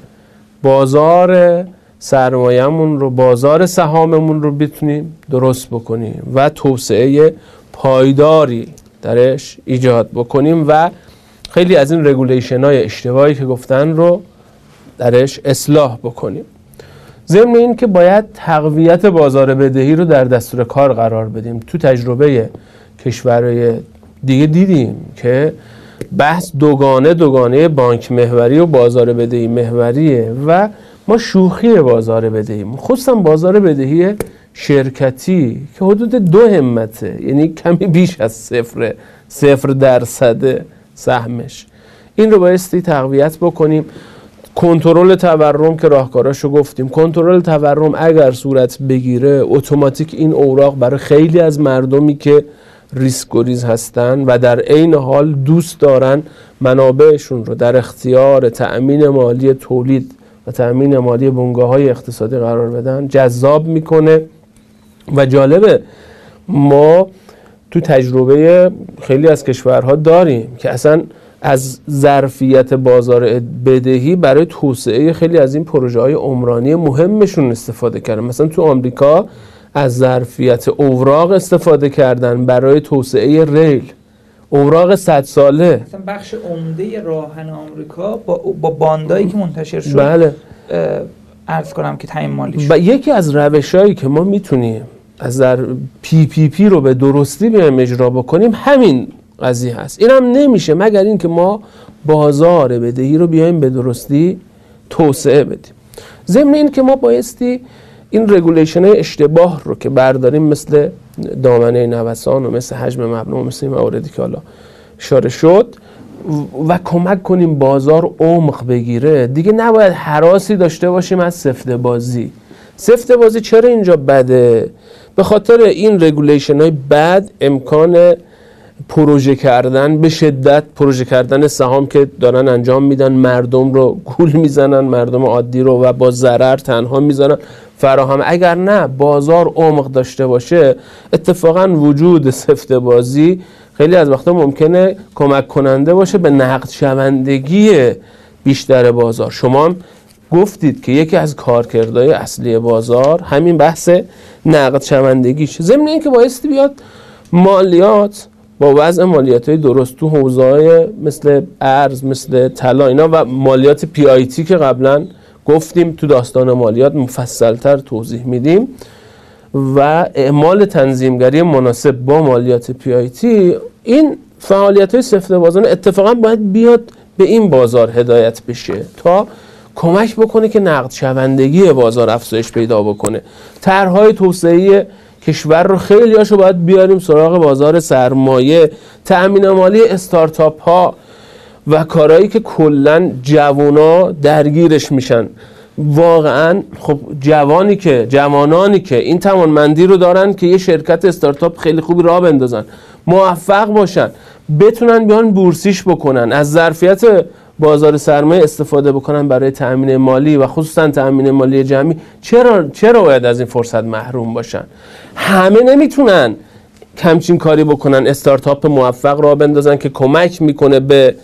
بازار سرمایه‌مون رو، بازار سهاممون رو بتونیم درست بکنیم و توسعه پایداری درش ایجاد بکنیم و خیلی از این رگولیشن‌های اشتباهی که گفتن رو درش اصلاح بکنیم. ضمن این که باید تقویت بازار بدهی رو در دستور کار قرار بدیم. تو تجربه کشورهای دیگه دیدیم که بحث دوگانه بانک محوری و بازار بدهی محوریه و ما شوخی بازار بدهیم، خصوصا بازار بدهی شرکتی که حدود 2 همته، یعنی کمی بیش از 0.0% سهمش. این رو بایستی تقویت بکنیم. کنترل تورم که راهکاراشو گفتیم، کنترل تورم اگر صورت بگیره اتوماتیک این اوراق برای خیلی از مردمی که ریسک گریز هستن و در عین حال دوست دارن منابعشون رو در اختیار تأمین مالی تولید و تأمین مالی بنگاه‌های اقتصادی قرار بدن جذاب میکنه. و جالبه ما تو تجربه خیلی از کشورها داریم که اصلا از ظرفیت بازار بدهی برای توسعه خیلی از این پروژه‌های عمرانی مهمشون استفاده کردن. مثلا تو آمریکا از ظرفیت اوراق استفاده کردن برای توسعه ریل، اوراق 100 ساله. مثلا بخش عمده راهن آمریکا با باندایی که منتشر شد، بله، عرض کنم که تعیین مالی شد. یکی از روشایی که ما میتونیم از در PPP رو به درستی بیایم اجرا بکنیم همین قضیه هست. این هم نمیشه مگر اینکه ما بازار بدهی رو بیایم به درستی توسعه بدیم. ضمن این که ما بایستی این رگولیشن های اشتباه رو که برداریم، مثل دامنه نوسان و مثل حجم مبنا و مثل این مواردی که حالا اشاره شد، و کمک کنیم بازار عمق بگیره. دیگه نباید هراسی داشته باشیم از سفته بازی. سفته بازی چرا اینجا بده؟ به خاطر این رگولیشن های بد امکان پروژه کردن، به شدت پروژه کردن سهام که دارن انجام میدن، مردم رو گول میزنن، مردم عادی رو و با ضرر تنها میزنن فراهم. اگر نه بازار عمق داشته باشه، اتفاقا وجود سفته بازی خیلی از وقتا ممکنه کمک کننده باشه به نقد شوندگی بیشتر بازار. شما هم گفتید که یکی از کارکردهای اصلی بازار همین بحث نقد شوندگیشه. ضمن این که بایستی بیاد مالیات با وضع مالیات‌های درست تو حوزه‌های مثل ارز، مثل طلا اینا و مالیات پی آی تی که قبلا گفتیم تو داستان مالیات مفصل‌تر توضیح میدیم، و اعمال تنظیمگری مناسب با مالیات پی آی تی، این فعالیت‌های سفته بازان اتفاقا باید بیاد به این بازار هدایت بشه تا کمک بکنه که نقد شوندگی بازار افزایش پیدا بکنه. طرح‌های توسعه‌ای کشور رو خیلی هاشو باید بیاریم سراغ بازار سرمایه، تأمین مالی استارتاپ ها و کارهایی که کلن جوانا درگیرش میشن. واقعا خب جوانانی که این توانمندی رو دارن که یه شرکت استارتاپ خیلی خوبی راه بندازن، موفق باشن، بتونن بیان بورسیش بکنن، از ظرفیت بازار سرمایه استفاده بکنن برای تأمین مالی و خصوصا تأمین مالی جمعی، چرا باید از این فرصت محروم باشن؟ همه نمیتونن کمچین کاری بکنن، استارتاپ موفق را بندازن که کمک میکنه به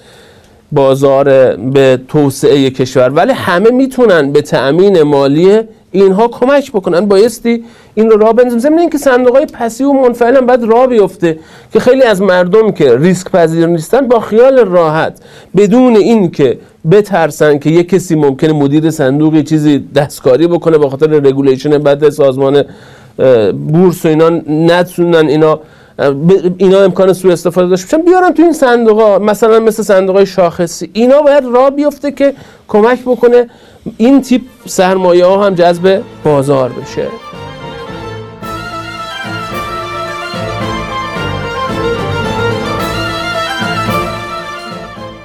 بازار، به توسعه کشور، ولی همه میتونن به تأمین مالی اینها کمک بکنن. بایستی این رو راه بندازیم. ضمن اینکه صندوق‌های پسیو منفعل هم باید راه بیفته که خیلی از مردم که ریسک پذیر نیستن با خیال راحت، بدون اینکه بترسن که یک کسی ممکنه مدیر صندوقی چیزی دستکاری بکنه با خاطر رگولیشن بعد سازمان بورس و اینا، نتونن اینا امکان سوء استفاده داشته باشن، بیارن تو این صندوق‌ها، مثلا مثل صندوق‌های شاخصی. اینا باید راه بیفته که کمک بکنه این تیپ سرمایه ها هم جذب بازار بشه.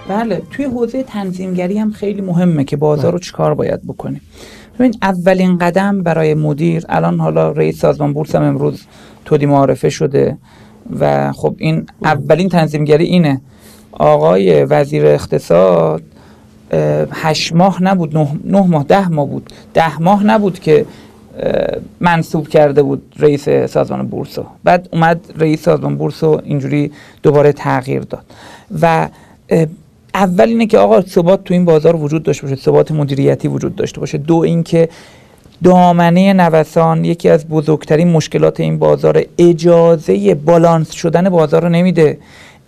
بله، توی حوزه تنظیمگری هم خیلی مهمه که بازار رو چیکار باید بکنه. ببین، اولین قدم برای مدیر، الان حالا رئیس سازمان بورس هم امروز تودی معرفه شده و خب این اولین تنظیمگری اینه. آقای وزیر اقتصاد 8 ماه نبود، 9 ماه 10 ماه بود، 10 ماه نبود که منصوب کرده بود رئیس سازمان بورس. بعد اومد رئیس سازمان بورس اینجوری دوباره تغییر داد. و اول اینه که آقا ثبات تو این بازار وجود داشته باشه، ثبات مدیریتی وجود داشته باشه. دو اینکه دامنه نوسان یکی از بزرگترین مشکلات این بازار، اجازه بالانس شدن بازار رو نمیده،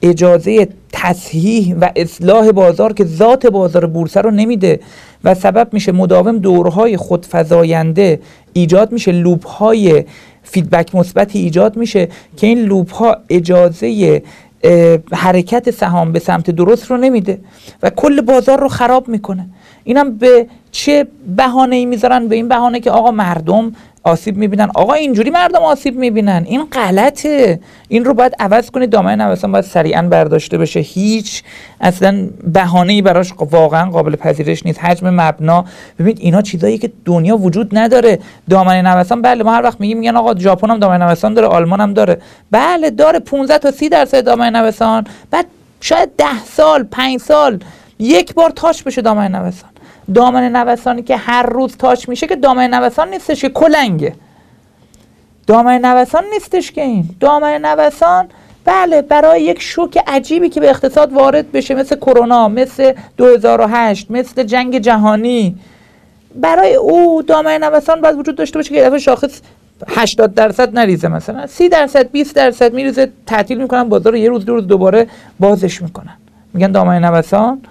اجازه تصحیح و اصلاح بازار که ذات بازار بورس رو نمیده و سبب میشه مداوم دورهای خودفزاینده ایجاد میشه، لوپ‌های فیدبک مثبتی ایجاد میشه که این لوپ‌ها اجازه حرکت سهام به سمت درست رو نمیده و کل بازار رو خراب میکنه. اینم به چه بهانه‌ای میذارن؟ به این بهانه که آقا مردم آسیب میبینن. آقا اینجوری مردم آسیب میبینن، این غلطه، این رو باید عوض کنید. دامنه نوسان باید سریعا برداشته بشه، هیچ اصلا بهانه‌ای براش واقعا قابل پذیرش نیست. حجم مبنا، ببینید اینا چیزایی که دنیا وجود نداره. دامنه نوسان، بله ما هر وقت میگن آقا ژاپن هم دامنه نوسان داره، آلمان هم داره، بله داره، 15 تا 30% دامنه نوسان، بعد شاید 10 سال 5 سال یک بار تاچ بشه دامنه نوسان. دامنه نوسانی که هر روز تاچ میشه که دامنه نوسان نیستش، که کلنگه. دامنه نوسان نیستش که این دامنه نوسان، بله برای یک شوک عجیبی که به اقتصاد وارد بشه، مثل کرونا، مثل 2008، مثل جنگ جهانی، برای او دامنه نوسان باید وجود داشته باشه که دفعه شاخص 80% نریزه، مثلا 30%، 20% میریزه، تعطیل میکنن بازار رو، یه روز دو روز دوباره بازش میکنن، میگن دامنه نوسان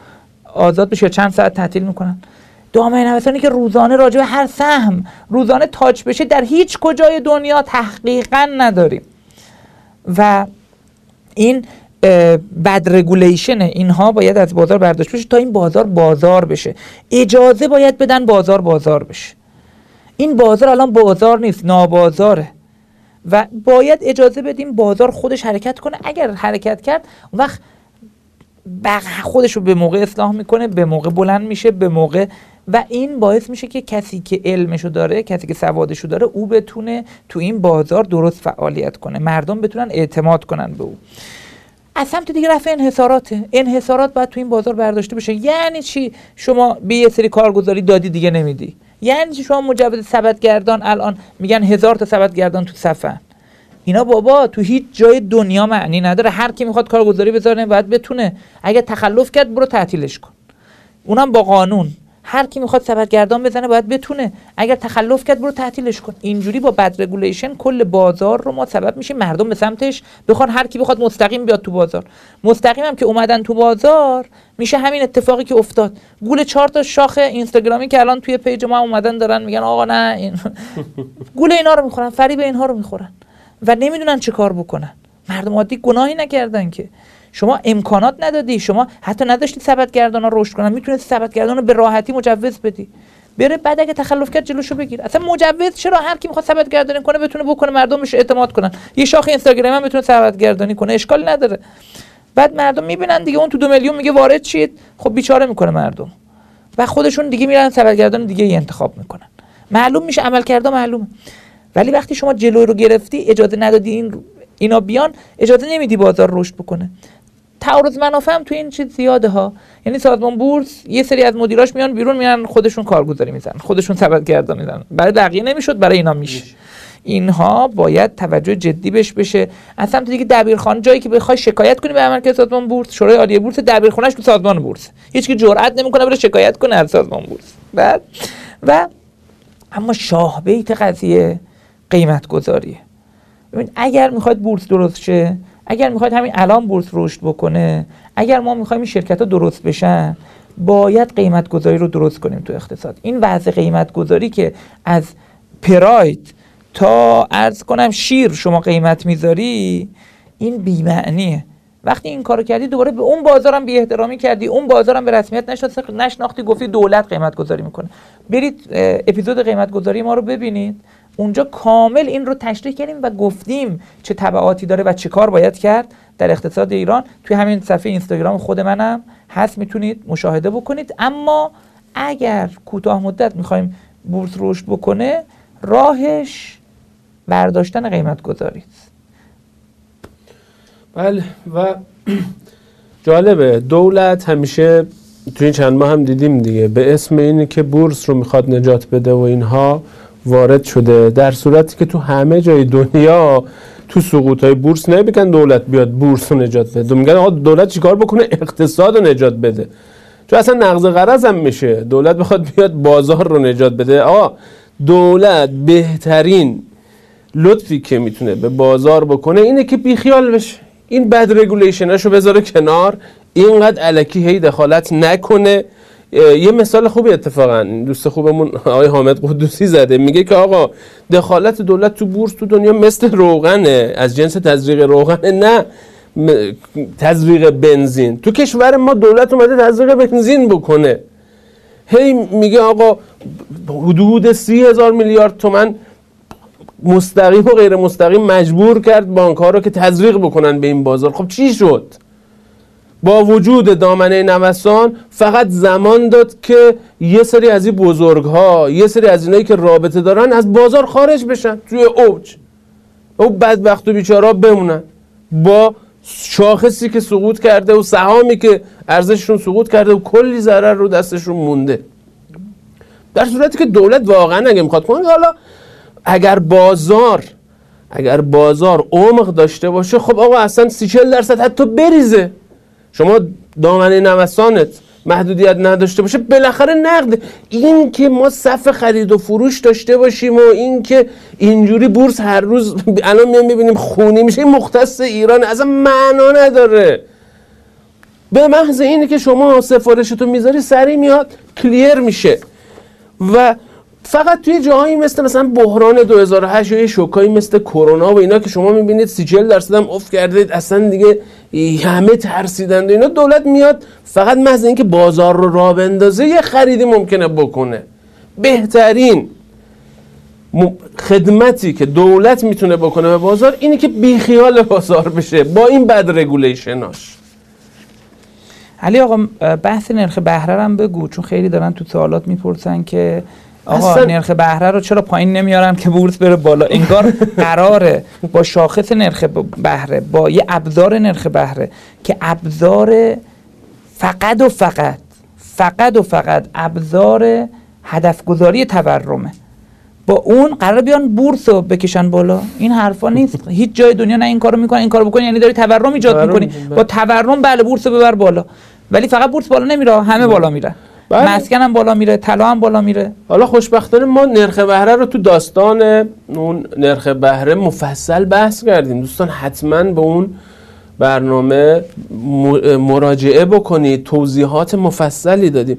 آزاد بشه، چند ساعت تعطیل میکنن. دامنه نوسانی که روزانه راجع به هر سهم روزانه تاچ بشه در هیچ کجای دنیا تحقیقا نداریم. و این بد رگولیشن اینها باید از بازار برداشت بشه تا این بازار بشه. اجازه باید بدن بازار بشه. این بازار الان بازار نیست، نابازاره و باید اجازه بدیم بازار خودش حرکت کنه. اگر حرکت کرد اون وقت خودش رو به موقع اصلاح میکنه، به موقع بلند میشه، به موقع، و این باعث میشه که کسی که علمشو داره، کسی که سوادشو داره، او بتونه تو این بازار درست فعالیت کنه، مردم بتونن اعتماد کنن به او. از سمت دیگه رفع انحصاراته. انحصارات باید تو این بازار برداشته بشه. یعنی چی شما به یه سری کارگزاری دادی دیگه نمیدی؟ یعنی شما مجوز سبدگردان، الان میگن 1000 تا سبدگردان تو صفن. اینا بابا تو هیچ جای دنیا معنی نداره. هر کی میخواد کارگزاری بذاره باید بتونه. اگه تخلف کرد برو تعطیلش کن، اونم با قانون. هر کی میخواد سبدگردان بزنه باید بتونه، اگر تخلف کرد برو تعطیلش کن. اینجوری با بد رگولیشن کل بازار رو ما سبب میشیم مردم به سمتش بخوان، هر کی بخواد مستقیم بیاد تو بازار. مستقیم هم که اومدن تو بازار میشه همین اتفاقی که افتاد، گول 4 تا شاخه اینستاگرامی که الان توی پیج ما اومدن دارن میگن آقا نه این گول اینا رو میخورن، فریب اینها رو میخورن و نمیدونن چه کار بکنن. مردم عادی گناهی نکردن که، شما امکانات ندادی، شما حتی نداشتی سبدگردانا رشد کنن. میتونستی سبدگردانا به راحتی مجوز بدی بره، بعد اگه تخلف کرد جلوشو بگیر. اصلا مجوز چرا؟ هر کی میخواد سبدگردانی کنه بتونه بکنه، مردمش اعتماد کنن. یه شاخه اینستاگرام هم بتونه سبدگردانی کنه، اشکال نداره. بعد مردم میبینن دیگه اون تو 2 میلیون میگه وارد چید، خب بیچاره میکنه مردم و خودشون دیگه میرن سبدگردان دیگه انتخاب میکنن. معلوم میشه عملکردا معلومه. ولی وقتی شما جلو رو گرفتی، اجازه ندادی اینا بیان، اجازه نمیدی بازار رشد بکنه. تعارض منافع هم تو این چیز زیاده ها. یعنی سازمان بورس یه سری از مدیراش میان بیرون، میان خودشون کارگزاری میزنن، خودشون سبدگردان میزنن. برای بقیه نمیشد، برای اینا میشه. اینها باید توجه جدی بهش بشه. از سمت دیگه دبیرخانه، جایی که بخوای شکایت کنی به مرکز سازمان بورس، شورای عالی بورس، دبیرخونهش تو سازمان بورس، هیچ کی جرئت نمیکنه بره شکایت کنه از سازمان بورس. بعد و اما شاه بیت قضیه قیمت گذاریه. ببین اگر میخواید بورس درست شه، اگر میخواید همین الان بورس رشد بکنه، اگر ما میخوایم این شرکت‌ها درست بشن، باید قیمت گذاری رو درست کنیم تو اقتصاد. این وضع قیمت گذاری که از پراید تا عرض کنم شیر شما قیمت میذاری، این بی‌معنیه. وقتی این کارو کردی دوباره به اون بازارم بی‌احترامی کردی، اون بازارم به رسمیت نشناختی، گفتی دولت قیمت گذاری میکنه. برید اپیزود قیمت گذاری ما رو ببینید، اونجا کامل این رو تشریح کردیم و گفتیم چه تبعاتی داره و چه کار باید کرد در اقتصاد ایران. توی همین صفحه اینستاگرام خود منم هست، میتونید مشاهده بکنید. اما اگر کوتاه مدت میخوایم بورس رشد بکنه، راهش برداشتن قیمت گذاری است. بله و جالبه دولت همیشه توی چند ماه هم دیدیم دیگه، به اسم اینه که بورس رو میخواد نجات بده و اینها وارد شده، در صورتی که تو همه جای دنیا تو سقوط‌های بورس نمیگن دولت بیاد بورس رو نجات بده، میگن آقا دولت چیکار بکنه؟ اقتصاد رو نجات بده. چون اصلا نقض غرض هم میشه، دولت بخواد بیاد بازار رو نجات بده. آقا دولت بهترین لطفی که میتونه به بازار بکنه اینه که بیخیال بشه، این بد رگولیشناشو بذاره کنار، اینقدر الکی هی دخالت نکنه. یه مثال خوبی اتفاقا دوست خوبمون آقای حامد قدوسی زده، میگه که آقا دخالت دولت تو بورس تو دنیا مثل روغنه، از جنس تزریق روغنه، نه تزریق بنزین. تو کشور ما دولت اومده تزریق بنزین بکنه، هی میگه آقا حدود 30,000 میلیارد تومان مستقیم و غیر مستقیم مجبور کرد بانک‌ها رو که تزریق بکنن به این بازار. خب چی شد؟ با وجود دامنه نوسان فقط زمان داد که یه سری از این بزرگ‌ها، یه سری از اینایی که رابطه دارن از بازار خارج بشن توی اوج، او بدبخت و بیچاره‌ها بمونن با شاخصی که سقوط کرده و سهامی که ارزششون سقوط کرده و کلی ضرر رو دستشون مونده. در صورتی که دولت واقعا اگه میخواد کنه، حالا اگر بازار عمق داشته باشه، خب آقا اصلا 30-40% حتی بریزه، شما دامنه نوسانت محدودیت نداشته باشه، بالاخره نقد. این که ما صف خرید و فروش داشته باشیم و این که اینجوری بورس هر روز الان میام میبینیم خونی میشه، این مختص ایران، اصلا معنا نداره. به محض اینه که شما سفارشتو میذاری سریع میاد کلیر میشه. و فقط توی جاهایی مثلا بحران 2008 یا شوکایی مثل کرونا و اینا که شما میبینید 30-40% هم افت کرده، اصلا دیگه همه ترسیدند و اینا، دولت میاد فقط محض اینکه بازار رو راه بندازه یه خریدی ممکنه بکنه. بهترین خدمتی که دولت میتونه بکنه به بازار اینه که بیخیال بازار بشه با این بد رگولیشناش. علی آقا بحث نرخ بهره هم بگو، چون خیلی دارن تو سوالات میپرسن که آقا نرخ بهره رو چرا پایین نمیارن که بورس بره بالا؟ انگار قراره با شاخص نرخ بهره، با یه ابزار نرخ بهره که ابزار فقط ابزار هدفگذاری تورمه، با اون قرار بیان بورس رو بکشن بالا. این حرفا نیست، هیچ جای دنیا نه این کارو میکنن. این کارو بکنی یعنی داری تورم ایجاد میکنی، با تورم بله بورس رو ببر بالا، ولی فقط بورس بالا نمیره، همه بالا میره، مسکن هم بالا میره، طلا هم بالا میره. حالا خوشبختانه ما نرخ بهره رو تو داستان اون نرخ بهره مفصل بحث کردیم، دوستان حتما به اون برنامه مراجعه بکنید، توضیحات مفصلی دادیم.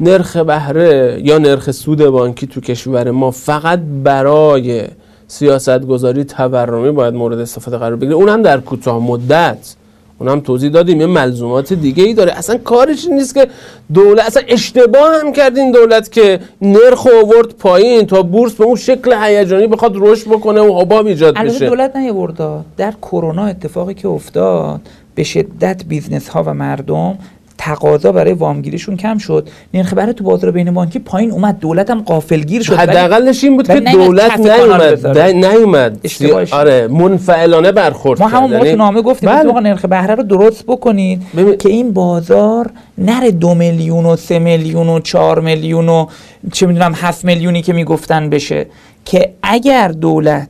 نرخ بهره یا نرخ سود بانکی تو کشور ما فقط برای سیاستگذاری تورمی باید مورد استفاده قرار بگیره، اونم در کوتاه مدت. اونم توضیح دادیم یه ملزومات دیگه ای داره. اصلا کارش نیست که دولت، اصلا اشتباه هم کردین دولت که نرخ آورد پایین تا بورس به اون شکل هیجانی بخواد رشد بکنه و حباب ایجاد بشه. دولت نیورد، در کرونا اتفاقی که افتاد به شدت بیزنس ها و مردم تقاضا برای وامگیریشون کم شد، نرخ بهره تو بازار بین بانکی پایین اومد، دولت هم غافلگیر شد. حداقلش این بود که دولت نیومد آره منفعلانه برخورد کرد. ما همون موقع نامه گفتیم آقا نرخ بهره رو درست بکنید که این بازار نره 2 میلیون و 3 میلیون و 4 میلیون و چه میدونم 7 میلیونی که میگفتن بشه، که اگر دولت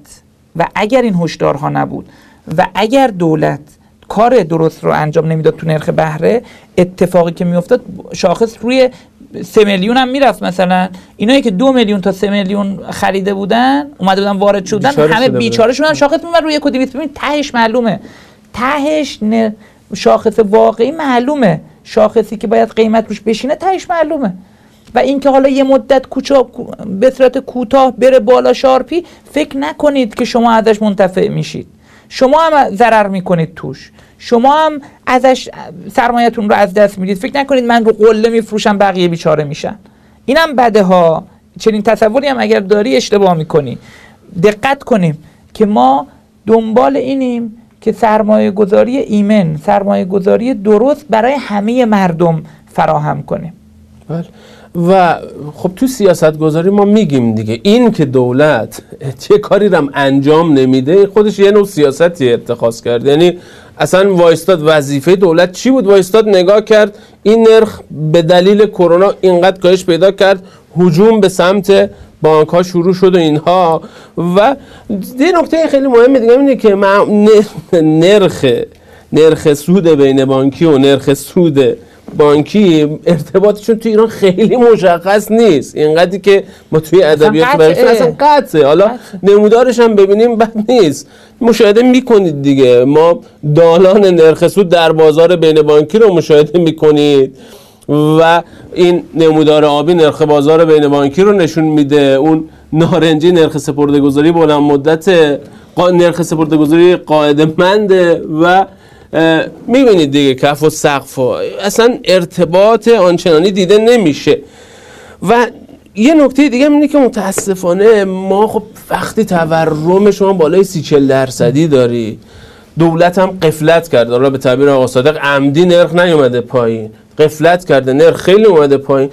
و اگر این هشدارها نبود و اگر دولت کار درست رو انجام نمیداد تو نرخ بهره، اتفاقی که میافتاد شاخص روی 3 میلیون هم میرفت. مثلا اینایی که 2 میلیون تا 3 میلیون خریده بودن اومده بودن وارد شدن، همه بیچاره شدن، شاخص میمد روی 1.2. ببین تهش معلومه، تهش شاخص واقعی معلومه، شاخصی که باید قیمت روش بشینه تهش معلومه. و اینکه حالا یه مدت به صورت کوتاه بره بالا شارپی، فکر نکنید که شما ازش منتفع میشید، شما هم ضرر میکنید توش، شما هم ازش سرمایتون رو از دست میدید. فکر نکنید من رو قله میفروشم بقیه بیچاره میشن، اینم بده ها. چنین تصوری هم اگر داری اشتباه میکنی. دقت کنیم که ما دنبال اینیم که سرمایه گذاری ایمن، سرمایه گذاری درست برای همه مردم فراهم کنیم. بله. و خب تو سیاست گذاری ما میگیم دیگه، این که دولت چه کاری رو انجام نمیده خودش یه نوع سیاستی اتخاذ کرد. یعنی اصلا وایستاد، وظیفه دولت چی بود؟ وایستاد نگاه کرد این نرخ به دلیل کرونا اینقدر کاهش پیدا کرد، هجوم به سمت بانک ها شروع شد و اینها. و یه نکته خیلی مهم دیگه اینه که نرخ سود بین بانکی و نرخ سود بانکی ارتباطشون تو ایران خیلی مشخص نیست، اینقدری که ما توی ادبیات برسیم اصلا قطعه. حالا نمودارش هم ببینیم بد نیست، مشاهده میکنید دیگه، ما دالان نرخ سود در بازار بین بانکی رو مشاهده میکنید و این نمودار آبی نرخ بازار بین بانکی رو نشون میده، اون نارنجی نرخ سپرده‌گذاری بلند مدت، نرخ سپرده‌گذاری قاعده‌منده و میبینید دیگه کف و سقف و اصلا ارتباط آنچنانی دیده نمیشه. و یه نکته دیگه اینه که متاسفانه ما خب وقتی تورم شما بالای 30-40% داری، دولت هم قفلت کرده، حالا به تعبیر آقا صادق عمدی نرخ نیومده پایین، قفلت کرده، نرخ خیلی اومده پایین،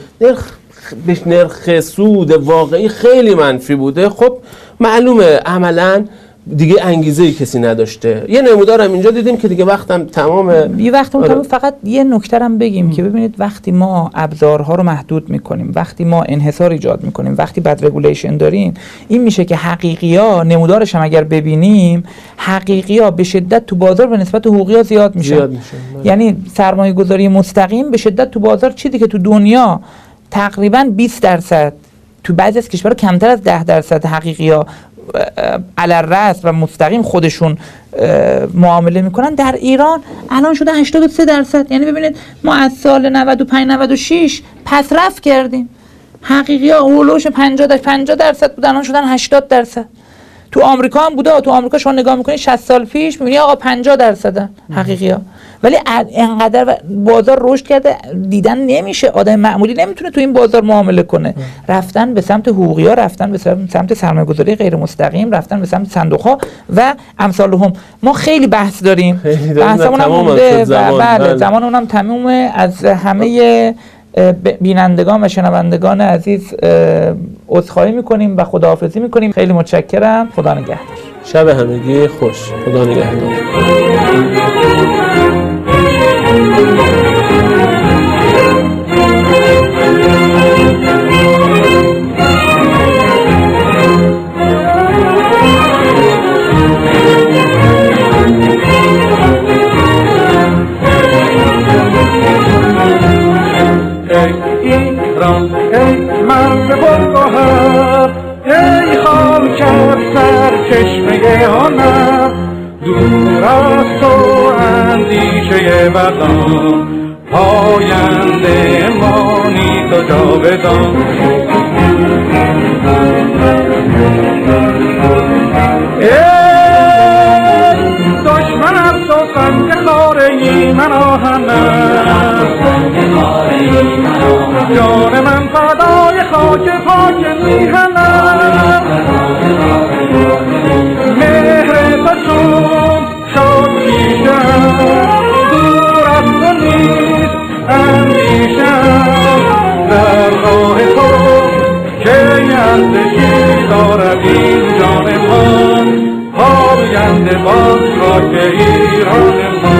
نرخ سود واقعی خیلی منفی بوده، خب معلومه عملاً دیگه انگیزه کسی نداشته. یه نمودار هم اینجا دیدیم که دیگه وقتم تمام. یه وقتم تمام. فقط یه نکته هم بگیم که ببینید وقتی ما ابزارها رو محدود میکنیم، وقتی ما انحصار ایجاد میکنیم، وقتی بد رگولیشن داریم، این میشه که حقیقیا نمودارش هم اگر ببینیم، حقیقیا به شدت تو بازار به نسبت حقوقیا زیاد میشن. یعنی سرمایه گذاری مستقیم به شدت تو بازار، چیزی که تو دنیا تقریبا 20%، تو بعضی از کشورها کمتر از 10% حقیقیا علالرأس و مستقیم خودشون معامله میکنن، در ایران الان شده 83%. یعنی ببینید ما از سال 95-96 پس رفت کردیم. حقیقی ها اولوش 50 درصد بودن، الان شدن 80%. تو آمریکا هم بوده، تو آمریکا شما نگاه میکنید 60 سال پیش میبینی آقا 50% حقیقی ها، ولی انقدر بازار رشد کرده دیدن نمیشه، آدم معمولی نمیتونه تو این بازار معامله کنه. رفتن به سمت حقوقی ها، رفتن به سمت سرمایه‌گذاری غیر مستقیم، رفتن به سمت صندوق ها و امثال هم. ما خیلی بحث داریم، بحثمون هم مونده، بله زمان اونم تمومه. از همه بینندگان و شنوندگان عزیز عذرخواهی میکنیم و خداحافظی میکنیم. خیلی متشکرم، خدا نگهدار. شب همگی خوش، خدا نگهدار. ای مرد پرگوهر، ای خام کف سر چشمه هنر، دور از تو اندیشه بدان، پاینده ما نیز و جاودان. ای دشمن از تو سنگ خاره‌ای من آهنم، جان من فدای خاک پاک میهنم، مهر تو چون شاد پیشم، دور از تو نیست اندیشم، در راه تو که ارزشی دارد این جان ما، پاینده باز خاک ایران ما.